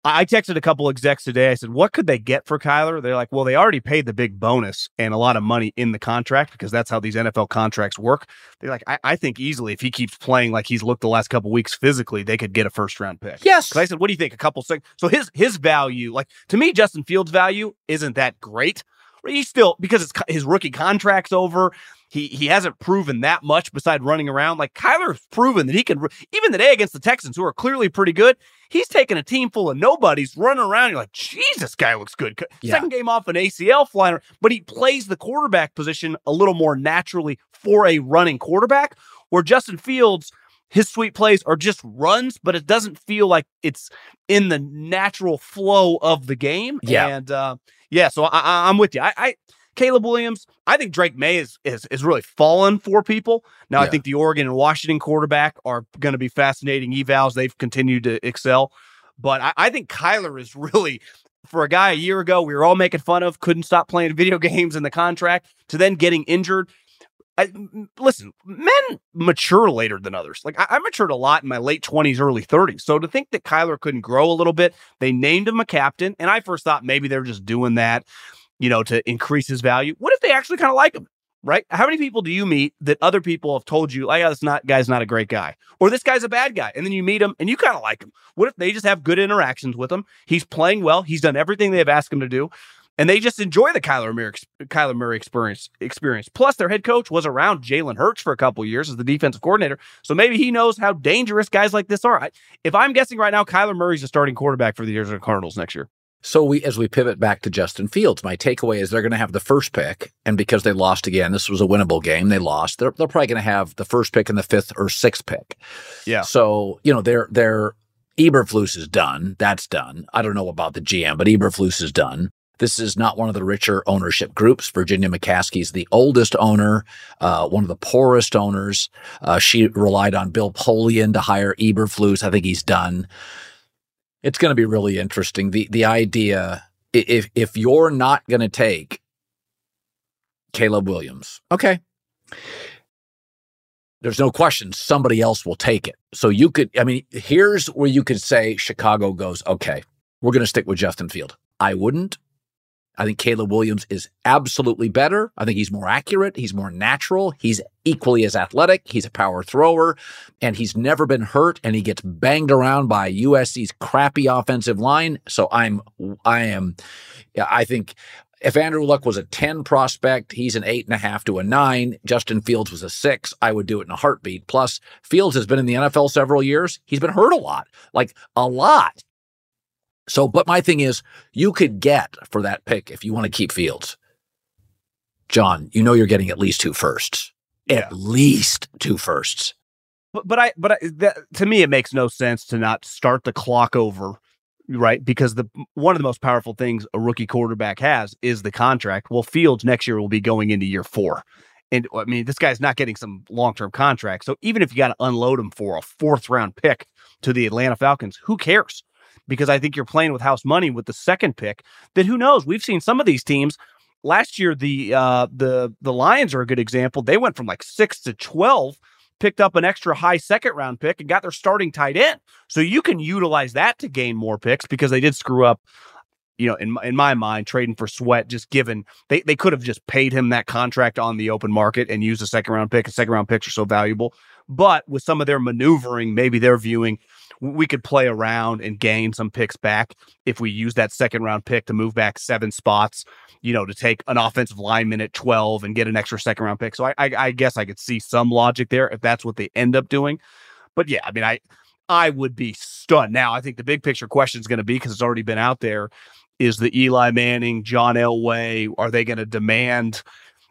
I texted a couple execs today. I said, what could they get for Kyler? They're like, well, they already paid the big bonus and a lot of money in the contract because that's how these NFL contracts work. They're like, I think easily if he keeps playing like he's looked the last couple weeks physically, they could get a first-round pick. Yes. Because I said, what do you think? A couple seconds. So his value, like to me, Justin Fields' value isn't that great. He's still, because it's his rookie contract's over, he hasn't proven that much beside running around. Like, Kyler's proven that he can, even today against the Texans, who are clearly pretty good, he's taking a team full of nobodies, running around, you're like, Jesus, guy looks good. Yeah. Second game off an ACL flyer, but he plays the quarterback position a little more naturally for a running quarterback, where Justin Fields, his sweet plays are just runs, but it doesn't feel like it's in the natural flow of the game. Yeah. And, so I'm with you. Caleb Williams, I think Drake May is really fallen for people. Now, yeah. I think the Oregon and Washington quarterback are going to be fascinating evals. They've continued to excel. But I think Kyler is really, for a guy a year ago we were all making fun of, couldn't stop playing video games in the contract, to then getting injured. Listen, men mature later than others. Like I matured a lot in my late 20s, early 30s. So to think that Kyler couldn't grow a little bit, they named him a captain. And I first thought maybe they're just doing that, to increase his value. What if they actually kind of like him, right? How many people do you meet that other people have told you, this guy's not a great guy, or this guy's a bad guy? And then you meet him and you kind of like him. What if they just have good interactions with him? He's playing well. He's done everything they've asked him to do. And they just enjoy the Kyler Murray experience. Plus, their head coach was around Jalen Hurts for a couple years as the defensive coordinator, so maybe he knows how dangerous guys like this are. If I'm guessing right now, Kyler Murray's the starting quarterback for the Arizona Cardinals next year. So as we pivot back to Justin Fields, my takeaway is they're going to have the first pick, and because they lost again, this was a winnable game, they lost. They're probably going to have the first pick and the fifth or sixth pick. Yeah. So, they're Eberflus is done. That's done. I don't know about the GM, but Eberflus is done. This is not one of the richer ownership groups. Virginia McCaskey's the oldest owner, one of the poorest owners. She relied on Bill Polian to hire Eberflus. I think he's done. It's going to be really interesting. The idea, if you're not going to take Caleb Williams, okay, there's no question somebody else will take it. So here's where you could say Chicago goes, okay, we're going to stick with Justin Field. I wouldn't. I think Caleb Williams is absolutely better. I think he's more accurate. He's more natural. He's equally as athletic. He's a power thrower, and he's never been hurt, and he gets banged around by USC's crappy offensive line. So I think if Andrew Luck was a 10 prospect, he's an 8.5 to a 9. Justin Fields was a 6. I would do it in a heartbeat. Plus, Fields has been in the NFL several years. He's been hurt a lot. So, but my thing is, you could get for that pick, if you want to keep Fields, John, you're getting at least two firsts. Yeah. At least two firsts. But to me, it makes no sense to not start the clock over, right? Because one of the most powerful things a rookie quarterback has is the contract. Well, Fields next year will be going into year 4. And this guy's not getting some long-term contract. So even if you got to unload him for a 4th-round pick to the Atlanta Falcons, who cares? Because I think you're playing with house money with the second pick, then who knows? We've seen some of these teams. Last year, the Lions are a good example. They went from 6 to 12, picked up an extra high 2nd-round pick, and got their starting tight end. So you can utilize that to gain more picks, because they did screw up, in my mind, trading for Sweat, just given they could have just paid him that contract on the open market and used a 2nd-round pick. 2nd-round picks are so valuable. But with some of their maneuvering, maybe they're viewing, we could play around and gain some picks back if we use that 2nd-round pick to move back 7 spots, to take an offensive lineman at 12 and get an extra 2nd-round pick. So I guess I could see some logic there if that's what they end up doing. But yeah, I would be stunned. Now, I think the big picture question is going to be, because it's already been out there, is the Eli Manning, John Elway, are they going to demand?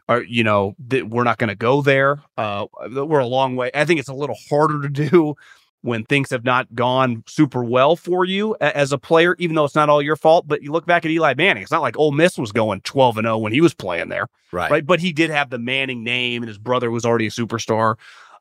We're not going to go there. We're a long way. I think it's a little harder to do. when things have not gone super well for you as a player, even though it's not all your fault. But you look back at Eli Manning. It's not like Ole Miss was going 12-0 when he was playing there. Right. But he did have the Manning name, and his brother was already a superstar.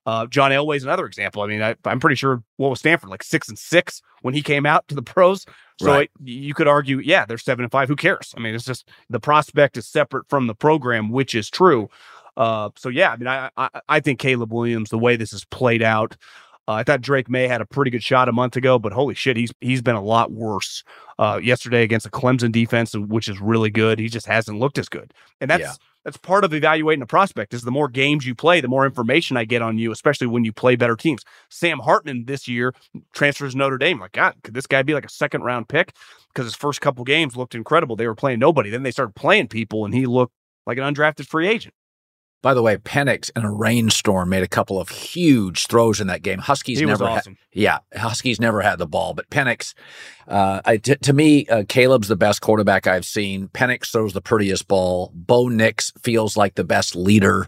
John Elway's another example. I mean, I'm pretty sure, what was Stanford, like 6-6 when he came out to the pros? So right. You could argue, yeah, they're 7-5. Who cares? I mean, it's just the prospect is separate from the program, which is true. So, yeah, I mean, I think Caleb Williams, the way this has played out, I thought Drake May had a pretty good shot a month ago, but holy shit, he's been a lot worse yesterday against a Clemson defense, which is really good. He just hasn't looked as good. And that's part of evaluating a prospect is the more games you play, the more information I get on you, especially when you play better teams. Sam Hartman this year transfers Notre Dame. Like, God, could this guy be like a second-round pick? Because his first couple games looked incredible. They were playing nobody. Then they started playing people, and he looked like an undrafted free agent. By the way, Penix in a rainstorm made a couple of huge throws in that game. Huskies never had the ball, but Penix, to me, Caleb's the best quarterback I've seen. Penix throws the prettiest ball. Bo Nix feels like the best leader.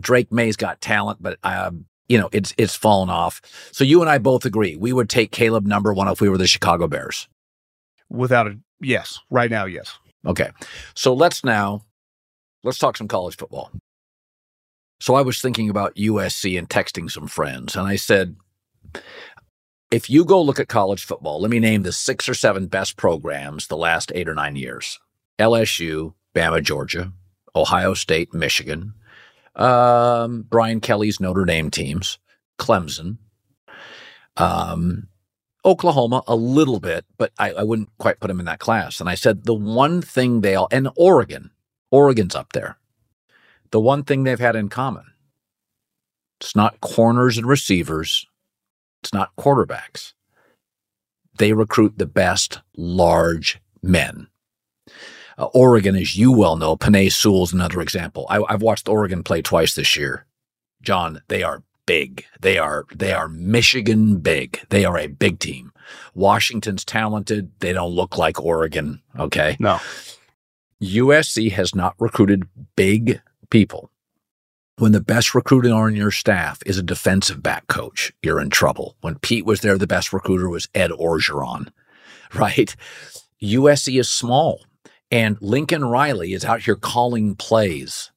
Drake May's got talent, but it's fallen off. So you and I both agree we would take Caleb #1 if we were the Chicago Bears. Without a yes, right now yes. Okay, so let's talk some college football. So I was thinking about USC and texting some friends, and I said, if you go look at college football, let me name the 6 or 7 best programs the last 8 or 9 years. LSU, Bama, Georgia, Ohio State, Michigan, Brian Kelly's Notre Dame teams, Clemson, Oklahoma a little bit, but I wouldn't quite put them in that class. And I said the one thing and Oregon's up there. The one thing they've had in common, it's not corners and receivers. It's not quarterbacks. They recruit the best large men. Oregon, as you well know, Panay Sewell's another example. I've watched Oregon play twice this year. John, they are big. They are Michigan big. They are a big team. Washington's talented. They don't look like Oregon, okay? No. USC has not recruited big people. When the best recruiter on your staff is a defensive back coach, you're in trouble. When Pete was there, the best recruiter was Ed Orgeron, right? USC is small, and Lincoln Riley is out here calling plays.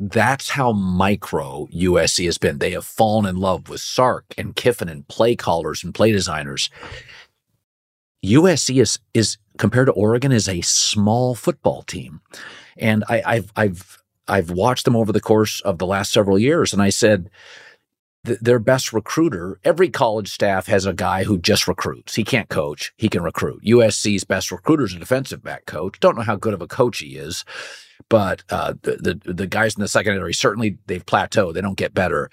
That's how micro USC has been. They have fallen in love with Sark and Kiffin and play callers and play designers. USC is compared to Oregon, is a small football team. And I've watched them over the course of the last several years, and I said their best recruiter, every college staff has a guy who just recruits. He can't coach. He can recruit. USC's best recruiter is a defensive back coach. Don't know how good of a coach he is, but the guys in the secondary, certainly they've plateaued. They don't get better.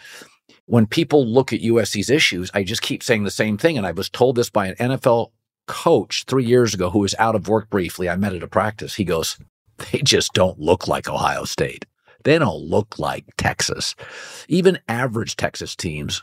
When people look at USC's issues, I just keep saying the same thing, and I was told this by an NFL coach 3 years ago who was out of work briefly. I met at a practice. He goes, they just don't look like Ohio State. They don't look like Texas. Even average Texas teams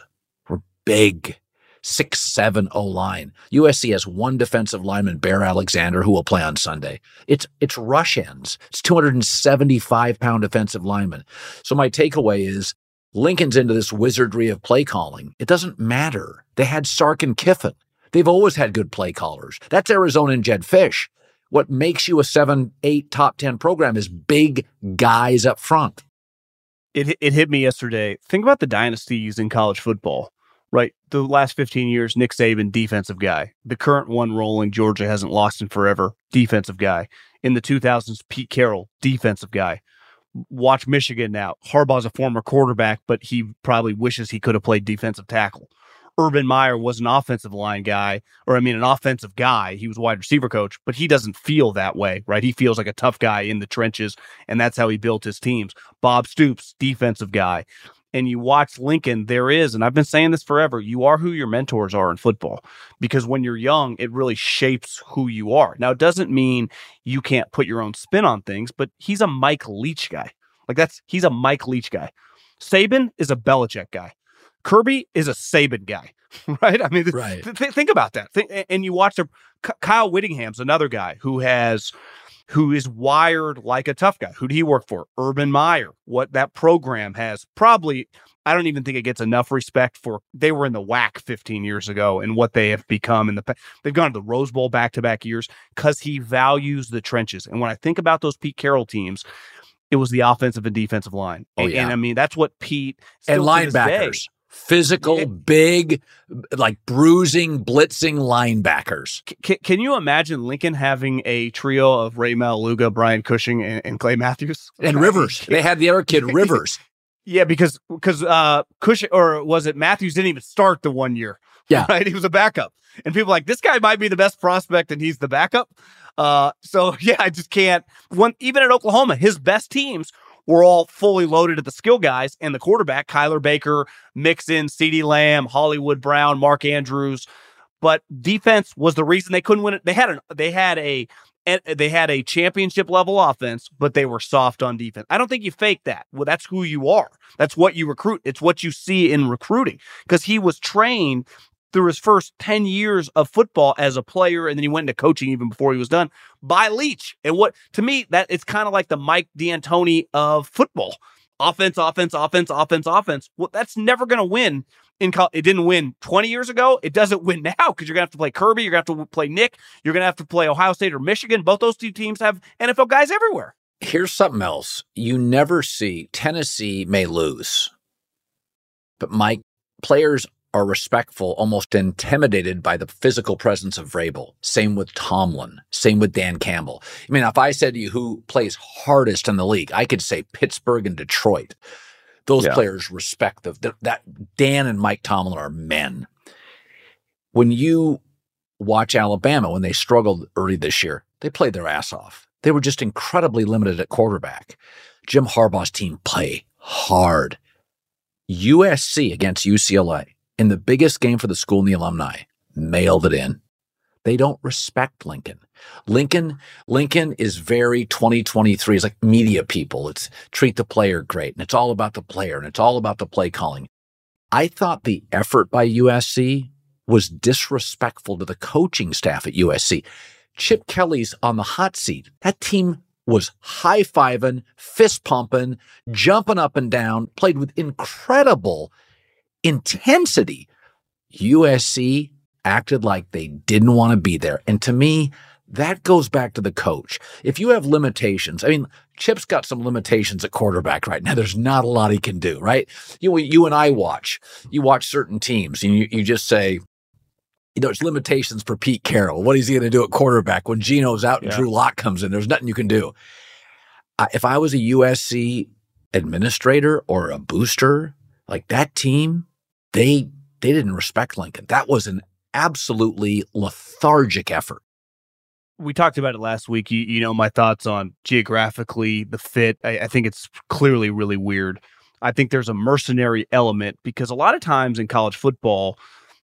were big, 6'7" O-line. USC has one defensive lineman, Bear Alexander, who will play on Sunday. It's Russians. It's 275-pound defensive lineman. So my takeaway is Lincoln's into this wizardry of play calling. It doesn't matter. They had Sark and Kiffin. They've always had good play callers. That's Arizona and Jed Fish. What makes you a 7-8 top 10 program is big guys up front. It hit me yesterday. Think about the dynasties in college football, right? The last 15 years, Nick Saban, defensive guy. The current one rolling, Georgia hasn't lost in forever, defensive guy. In the 2000s, Pete Carroll, defensive guy. Watch Michigan now. Harbaugh's a former quarterback, but he probably wishes he could have played defensive tackle. Urban Meyer was an offensive guy. He was a wide receiver coach, but he doesn't feel that way, right? He feels like a tough guy in the trenches, and that's how he built his teams. Bob Stoops, defensive guy. And you watch Lincoln, there is, and I've been saying this forever, you are who your mentors are in football, because when you're young, it really shapes who you are. Now, it doesn't mean you can't put your own spin on things, but he's a Mike Leach guy. He's a Mike Leach guy. Saban is a Belichick guy. Kirby is a Saban guy, right? I mean, Think about that. And you watch Kyle Whittingham's another guy who has who is wired like a tough guy. Who did he work for? Urban Meyer. What that program has probably, I don't even think it gets enough respect for. They were in the WAC 15 years ago and what they have become in the past. They've gone to the Rose Bowl back-to-back years because he values the trenches. And when I think about those Pete Carroll teams, it was the offensive and defensive line. And I mean, that's what Pete and linebackers. Physical, big, like bruising, blitzing linebackers. Can you imagine Lincoln having a trio of Ray Maluga, Brian Cushing, and Clay Matthews? And Rivers. They had the other kid, Rivers. Yeah, because Cushing, or was it Matthews, didn't even start the one year. Yeah. Right? He was a backup. And people are like, this guy might be the best prospect and he's the backup. I just can't. Even at Oklahoma, his best teams were all fully loaded at the skill guys and the quarterback, Kyler Baker, Mixon, CeeDee Lamb, Hollywood Brown, Mark Andrews. But defense was the reason they couldn't win it. They had a championship level offense, but they were soft on defense. I don't think you fake that. Well, that's who you are. That's what you recruit. It's what you see in recruiting because he was trained through his first 10 years of football as a player, and then he went into coaching even before he was done, by Leach. And what, to me, that it's kind of like the Mike D'Antoni of football. Offense. Well, that's never going to win. It didn't win 20 years ago. It doesn't win now because you're going to have to play Kirby. You're going to have to play Nick. You're going to have to play Ohio State or Michigan. Both those two teams have NFL guys everywhere. Here's something else. You never see. Tennessee may lose, but Mike, players are respectful, almost intimidated by the physical presence of Vrabel. Same with Tomlin. Same with Dan Campbell. I mean, if I said to you who plays hardest in the league, I could say Pittsburgh and Detroit. Those players respect that Dan and Mike Tomlin are men. When you watch Alabama, when they struggled early this year, they played their ass off. They were just incredibly limited at quarterback. Jim Harbaugh's team play hard. USC against UCLA. In the biggest game for the school and the alumni, mailed it in. They don't respect Lincoln. Lincoln is very 2023. It's like media people. It's treat the player great, and it's all about the player, and it's all about the play calling. I thought the effort by USC was disrespectful to the coaching staff at USC. Chip Kelly's on the hot seat. That team was high-fiving, fist-pumping, jumping up and down, played with incredible intensity. USC acted like they didn't want to be there. And to me, that goes back to the coach. If you have limitations, I mean, Chip's got some limitations at quarterback right now. There's not a lot he can do, right? You and I watch. You watch certain teams and you just say, you know, it's limitations for Pete Carroll. What is he going to do at quarterback when Geno's out and Drew Lock comes in? There's nothing you can do. If I was a USC administrator or a booster, like that team, they didn't respect Lincoln. That was an absolutely lethargic effort. We talked about it last week. You know my thoughts on geographically the fit. I think it's clearly really weird. I think there's a mercenary element because a lot of times in college football,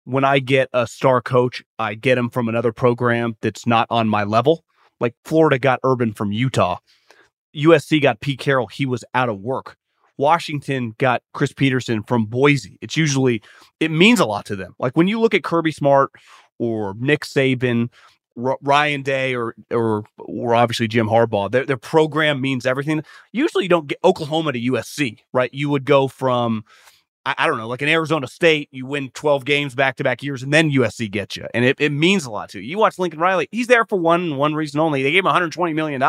when I get a star coach, I get him from another program that's not on my level. Like Florida got Urban from Utah. USC got Pete Carroll. He was out of work. Washington got Chris Peterson from Boise. It's usually, it means a lot to them. Like when you look at Kirby Smart or Nick Saban, Ryan Day, or obviously Jim Harbaugh, their program means everything. Usually you don't get Oklahoma to USC, right? You would go from, I don't know, like an Arizona State, you win 12 games back-to-back years, and then USC gets you. And it means a lot to you. You watch Lincoln Riley, he's there for one reason only. They gave him $120 million.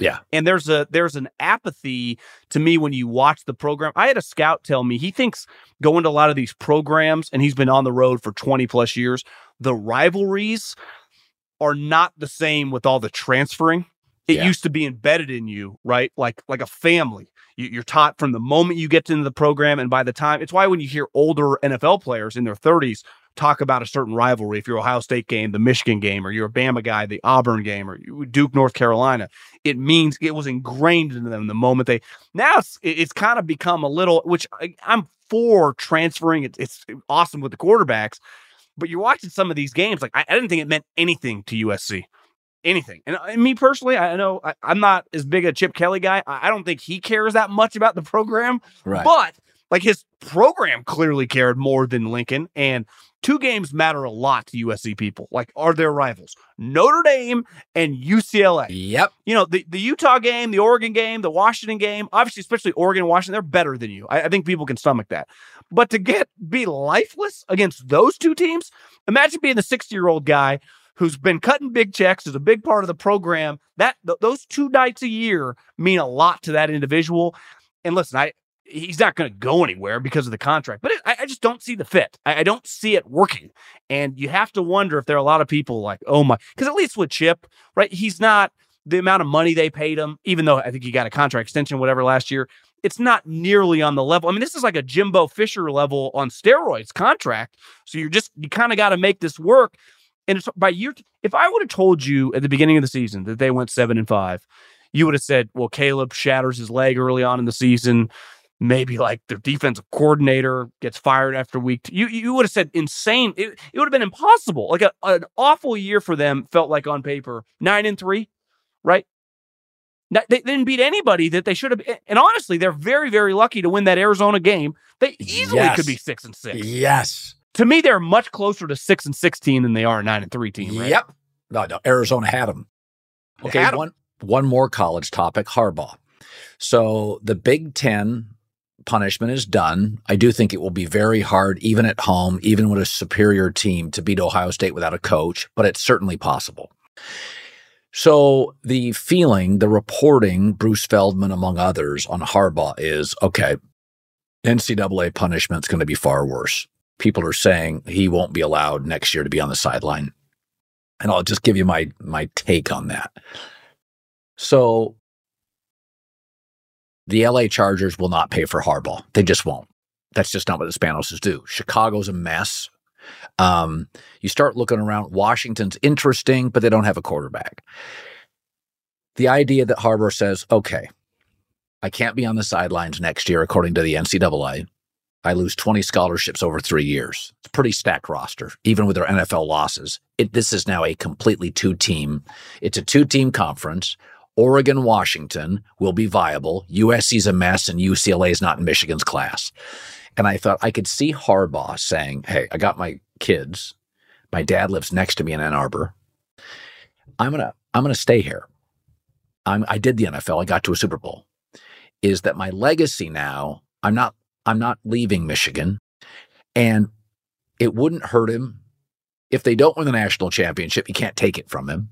Yeah. And there's an apathy to me when you watch the program. I had a scout tell me, he thinks going to a lot of these programs, and he's been on the road for 20-plus years, the rivalries are not the same with all the transferring. It used to be embedded in you, right? Like a family. You're taught from the moment you get into the program, and by the time, it's why when you hear older NFL players in their 30s talk about a certain rivalry, if you're Ohio State game, the Michigan game, or you're a Bama guy, the Auburn game, or Duke, North Carolina, it means it was ingrained in them the moment they, now it's kind of become a little, which I'm for transferring, it's awesome with the quarterbacks, but you're watching some of these games, like I didn't think it meant anything to USC. Anything. And me personally, I know I'm not as big a Chip Kelly guy. I don't think he cares that much about the program, right. But Like, his program clearly cared more than Lincoln, and two games matter a lot to USC people. Like, are their rivals Notre Dame and UCLA? Yep. You know, the Utah game, the Oregon game, the Washington game, obviously, especially Oregon and Washington, they're better than you. I think people can stomach that. But to be lifeless against those two teams, imagine being the 60-year-old guy who's been cutting big checks, is a big part of the program. Those two nights a year mean a lot to that individual. And listen, he's not going to go anywhere because of the contract, but I just don't see the fit. I don't see it working. And you have to wonder if there are a lot of people like, oh my, because at least with Chip, right? He's not the amount of money they paid him, even though I think he got a contract extension, whatever, last year. It's not nearly on the level. I mean, this is like a Jimbo Fisher level on steroids contract. So you kind of got to make this work. And it's by year, if I would have told you at the beginning of the season that they went 7-5, you would have said, well, Caleb shatters his leg early on in the season. Maybe like their defensive coordinator gets fired after week two. You would have said insane. It would have been impossible. Like an awful year for them felt like on paper. 9-3, right? They didn't beat anybody that they should have. And honestly, they're very, very lucky to win that Arizona game. They easily could be 6-6. Yes. To me, they're much closer to 6-6 team than they are a 9-3 team. Right? Yep. No, Arizona had them. Okay, had one more college topic, Harbaugh. So the Big Ten punishment is done. I do think it will be very hard, even at home, even with a superior team, to beat Ohio State without a coach, but it's certainly possible. So the feeling, the reporting, Bruce Feldman, among others, on Harbaugh is, okay, NCAA punishment's going to be far worse. People are saying he won't be allowed next year to be on the sideline. And I'll just give you my take on that. So the LA Chargers will not pay for Harbaugh. They just won't. That's just not what the Hispanos do. Chicago's a mess. You start looking around. Washington's interesting, but they don't have a quarterback. The idea that Harbaugh says, okay, I can't be on the sidelines next year, according to the NCAA. I lose 20 scholarships over 3 years. It's a pretty stacked roster, even with their NFL losses. This is now a completely two-team. It's a two-team conference. Oregon, Washington will be viable. USC's a mess, and UCLA is not in Michigan's class. And I thought I could see Harbaugh saying, hey, I got my kids. My dad lives next to me in Ann Arbor. I'm gonna stay here. I did the NFL. I got to a Super Bowl. Is that my legacy now? I'm not leaving Michigan, and it wouldn't hurt him. If they don't win the national championship, you can't take it from him.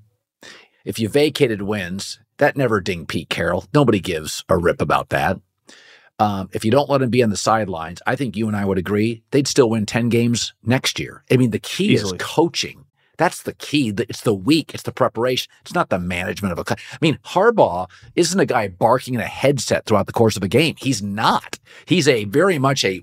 If you vacated wins, that never dinged Pete Carroll. Nobody gives a rip about that. If you don't let him be on the sidelines, I think you and I would agree, they'd still win 10 games next year. I mean, the key is coaching. That's the key. It's the week. It's the preparation. It's not the management of a club. I mean, Harbaugh isn't a guy barking in a headset throughout the course of a game. He's not. He's a very much a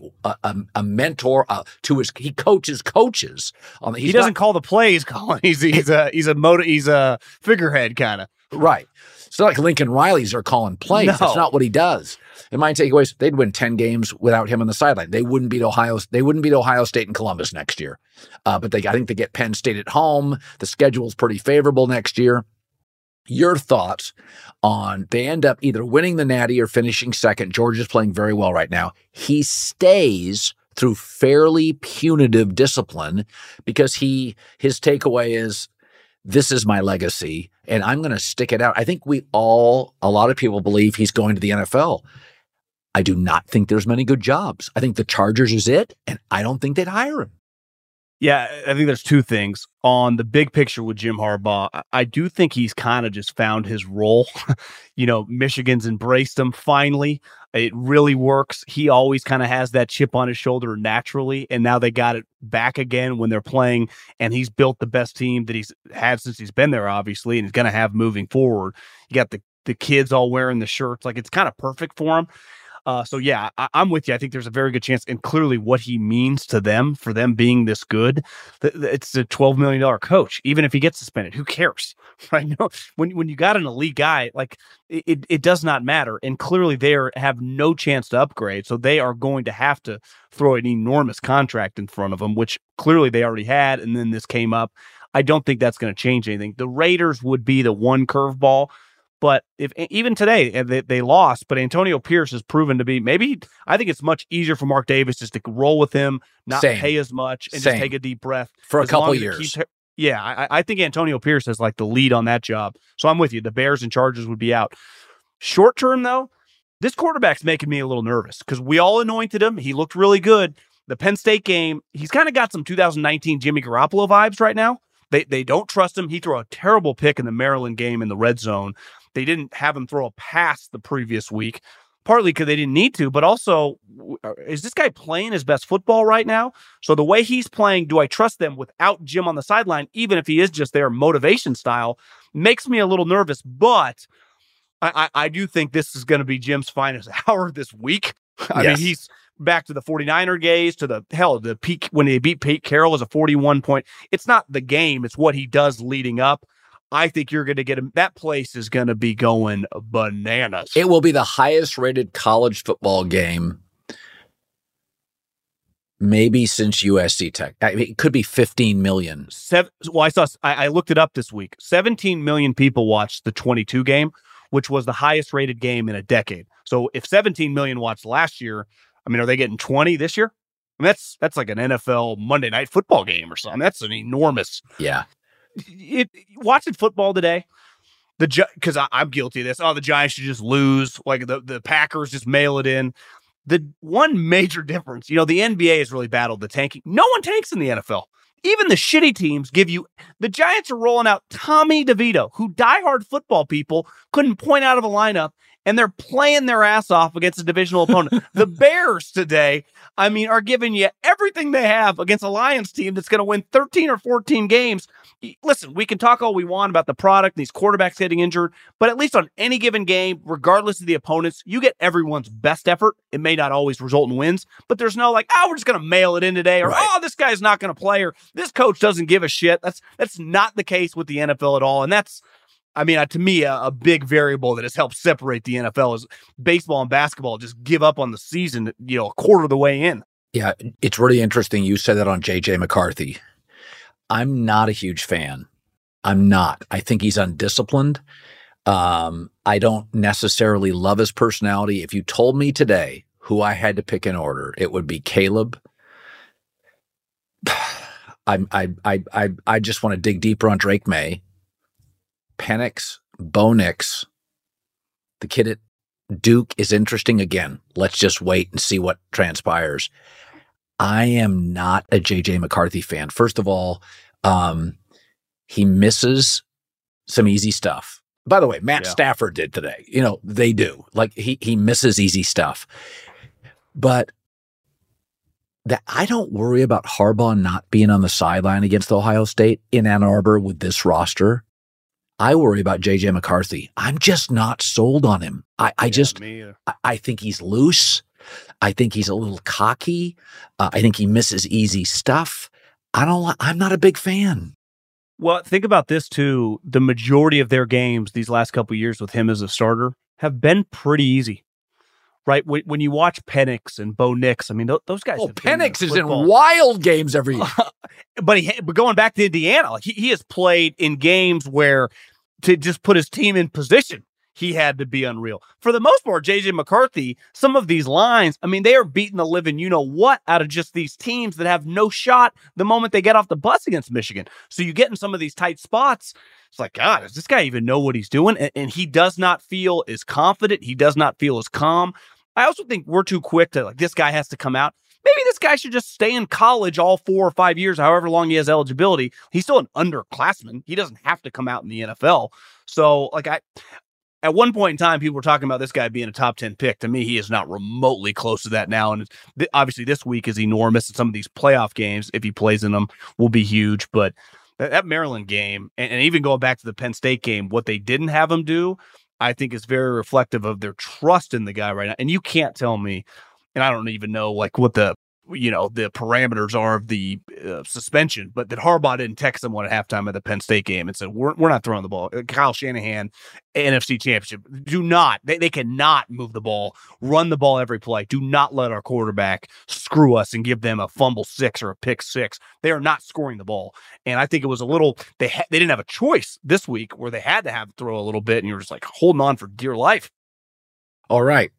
mentor to his. He coaches coaches. He doesn't call the plays, Colin. He's a figurehead kind of. Right. It's not like Lincoln Riley's are calling plays. No. That's not what he does. And my takeaways, they'd win 10 games without him on the sideline. They wouldn't beat Ohio State and Columbus next year. But I think they get Penn State at home. The schedule's pretty favorable next year. Your thoughts on they end up either winning the Natty or finishing second. Georgia's playing very well right now. He stays through fairly punitive discipline because his takeaway is, this is my legacy, and I'm going to stick it out. I think a lot of people believe he's going to the NFL. I do not think there's many good jobs. I think the Chargers is it, and I don't think they'd hire him. Yeah, I think there's two things. On the big picture with Jim Harbaugh, I do think he's kind of just found his role. You know, Michigan's embraced him finally. It really works. He always kind of has that chip on his shoulder naturally, and now they got it back again when they're playing, and he's built the best team that he's had since he's been there, obviously, and he's going to have moving forward. You got the kids all wearing the shirts. Like, it's kind of perfect for him. So, yeah, I'm with you. I think there's a very good chance, and clearly what he means to them, for them being this good, it's a $12 million coach. Even if he gets suspended, who cares? Right? No, when you got an elite guy, like it does not matter. And clearly they have no chance to upgrade. So they are going to have to throw an enormous contract in front of them, which clearly they already had. And then this came up. I don't think that's going to change anything. The Raiders would be the one curveball. But if even today they lost, but Antonio Pierce has proven to be maybe. I think it's much easier for Mark Davis just to roll with him, not pay as much, and just take a deep breath for a couple years. Yeah, I think Antonio Pierce has like the lead on that job. So I'm with you. The Bears and Chargers would be out. Short term though, this quarterback's making me a little nervous because we all anointed him. He looked really good. The Penn State game, he's kind of got some 2019 Jimmy Garoppolo vibes right now. They don't trust him. He threw a terrible pick in the Maryland game in the red zone. They didn't have him throw a pass the previous week, partly because they didn't need to, but also, is this guy playing his best football right now? So the way he's playing, do I trust them without Jim on the sideline, even if he is just their motivation style, makes me a little nervous. But I do think this is going to be Jim's finest hour this week. I mean, he's back to the 49er gaze, to the peak when they beat Pete Carroll as a 41-point. It's not the game. It's what he does leading up. I think you're going to get him. That place is going to be going bananas. It will be the highest rated college football game maybe since USC Tech. I mean, it could be 15 million. I looked it up this week. 17 million people watched the 22 game, which was the highest rated game in a decade. So if 17 million watched last year, I mean, are they getting 20 this year? I mean, that's like an NFL Monday Night Football game or something. That's an enormous. Yeah. Watching football today, because I'm guilty of this. Oh, the Giants should just lose. Like the Packers just mail it in. The one major difference, the NBA has really battled the tanking. No one tanks in the NFL. Even the shitty teams give you. The Giants are rolling out Tommy DeVito, who diehard football people couldn't point out of a lineup, and they're playing their ass off against a divisional opponent. The Bears today, I mean, are giving you everything they have against a Lions team that's going to win 13 or 14 games. Listen, we can talk all we want about the product, these quarterbacks getting injured, but at least on any given game, regardless of the opponents, you get everyone's best effort. It may not always result in wins, but there's no like, we're just going to mail it in today, or right. This guy's not going to play, or this coach doesn't give a shit. That's not the case with the NFL at all, and that's, I mean, to me, a big variable that has helped separate the NFL is baseball and basketball just give up on the season, a quarter of the way in. Yeah, it's really interesting. You said that on J.J. McCarthy. I'm not a huge fan. I'm not. I think he's undisciplined. I don't necessarily love his personality. If you told me today who I had to pick in order, it would be Caleb. I just want to dig deeper on Drake May. Penix, Bo Nix, the kid at Duke is interesting again. Let's just wait and see what transpires. I am not a J.J. McCarthy fan. First of all, he misses some easy stuff. By the way, Matt Stafford did today. They do. Like he misses easy stuff. But that I don't worry about Harbaugh not being on the sideline against Ohio State in Ann Arbor with this roster. I worry about J.J. McCarthy. I'm just not sold on him. I think he's loose. I think he's a little cocky. I think he misses easy stuff. I'm not a big fan. Well, think about this too. The majority of their games these last couple of years with him as a starter have been pretty easy, right? When you watch Penix and Bo Nix, I mean, those guys. Well, Penix is in wild games every year. But going back to Indiana, like he has played in games where to just put his team in position, he had to be unreal. For the most part, J.J. McCarthy, some of these lines, I mean, they are beating the living you-know-what out of just these teams that have no shot the moment they get off the bus against Michigan. So you get in some of these tight spots. It's like, God, does this guy even know what he's doing? And he does not feel as confident. He does not feel as calm. I also think we're too quick to, like, this guy has to come out. Maybe this guy should just stay in college all 4 or 5 years, however long he has eligibility. He's still an underclassman. He doesn't have to come out in the NFL. So, like, at one point in time, people were talking about this guy being a top 10 pick. To me, he is not remotely close to that now. And obviously, this week is enormous. And some of these playoff games, if he plays in them, will be huge. But that Maryland game, and even going back to the Penn State game, what they didn't have him do, I think is very reflective of their trust in the guy right now. And you can't tell me. And I don't even know like what the you know, the parameters are of the suspension, but that Harbaugh didn't text someone at halftime of the Penn State game and said, we're not throwing the ball. Kyle Shanahan, NFC Championship, do not, they cannot move the ball, run the ball every play. Do not let our quarterback screw us and give them a fumble six or a pick six. They are not scoring the ball. And I think it was a little, they didn't have a choice this week where they had to have throw a little bit, and you were just like holding on for dear life. All right.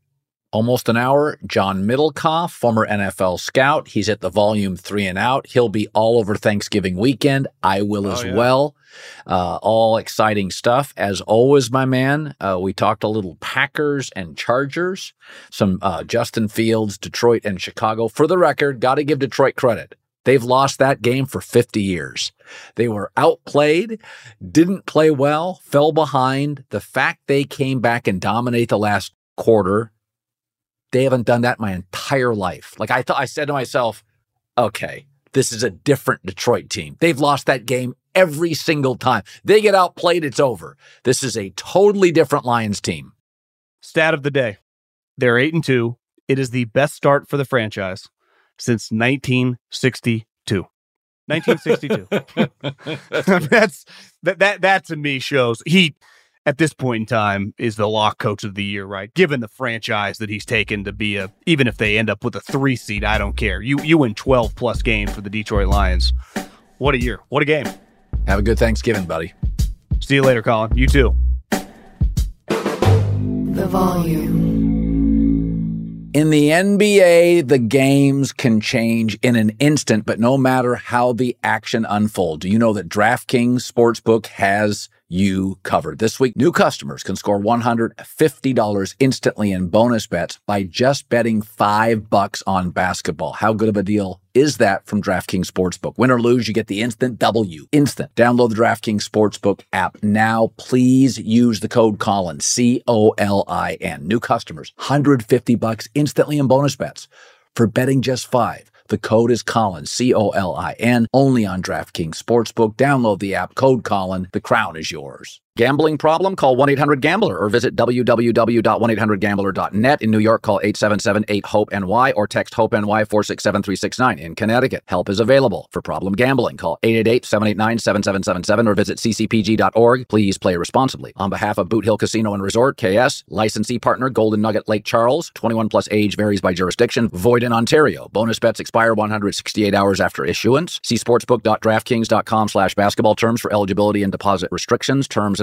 Almost an hour. John Middlekauff, former NFL scout. He's at the volume 3 and Out. He'll be all over Thanksgiving weekend. I will as well. All exciting stuff. As always, my man, we talked a little Packers and Chargers, some Justin Fields, Detroit, and Chicago. For the record, got to give Detroit credit. They've lost that game for 50 years. They were outplayed, didn't play well, fell behind. The fact they came back and dominate the last quarter, they haven't done that my entire life. Like I said to myself, okay, this is a different Detroit team. They've lost that game every single time. They get outplayed, it's over. This is a totally different Lions team. Stat of the day. They're 8-2. It is the best start for the franchise since 1962. 1962. That to me shows he, at this point in time, is the lock coach of the year, right? Given the franchise that he's taken to be a, even if they end up with a 3 seed, I don't care. You win 12 plus games for the Detroit Lions. What a year. What a game. Have a good Thanksgiving, buddy. See you later, Colin. You too. The volume. In the NBA, the games can change in an instant, but no matter how the action unfolds, do you know that DraftKings Sportsbook has you covered. This week, new customers can score $150 instantly in bonus bets by just betting $5 on basketball. How good of a deal is that from DraftKings Sportsbook? Win or lose, you get the instant W. Instant. Download the DraftKings Sportsbook app now. Please use the code Colin, C-O-L-I-N. New customers, $150 instantly in bonus bets for betting just $5. The code is Colin, C-O-L-I-N, only on DraftKings Sportsbook. Download the app, code Colin. The crown is yours. Gambling problem? Call 1-800-GAMBLER or visit www.1800gambler.net. In New York, call 877-8-HOPE-NY or text HOPE-NY 467-369. In Connecticut, help is available. For problem gambling, call 888-789-7777 or visit ccpg.org. Please play responsibly. On behalf of Boot Hill Casino and Resort, KS, licensee partner Golden Nugget Lake Charles, 21 plus age varies by jurisdiction, void in Ontario. Bonus bets expire 168 hours after issuance. See sportsbook.draftkings.com/basketball terms for eligibility and deposit restrictions, terms,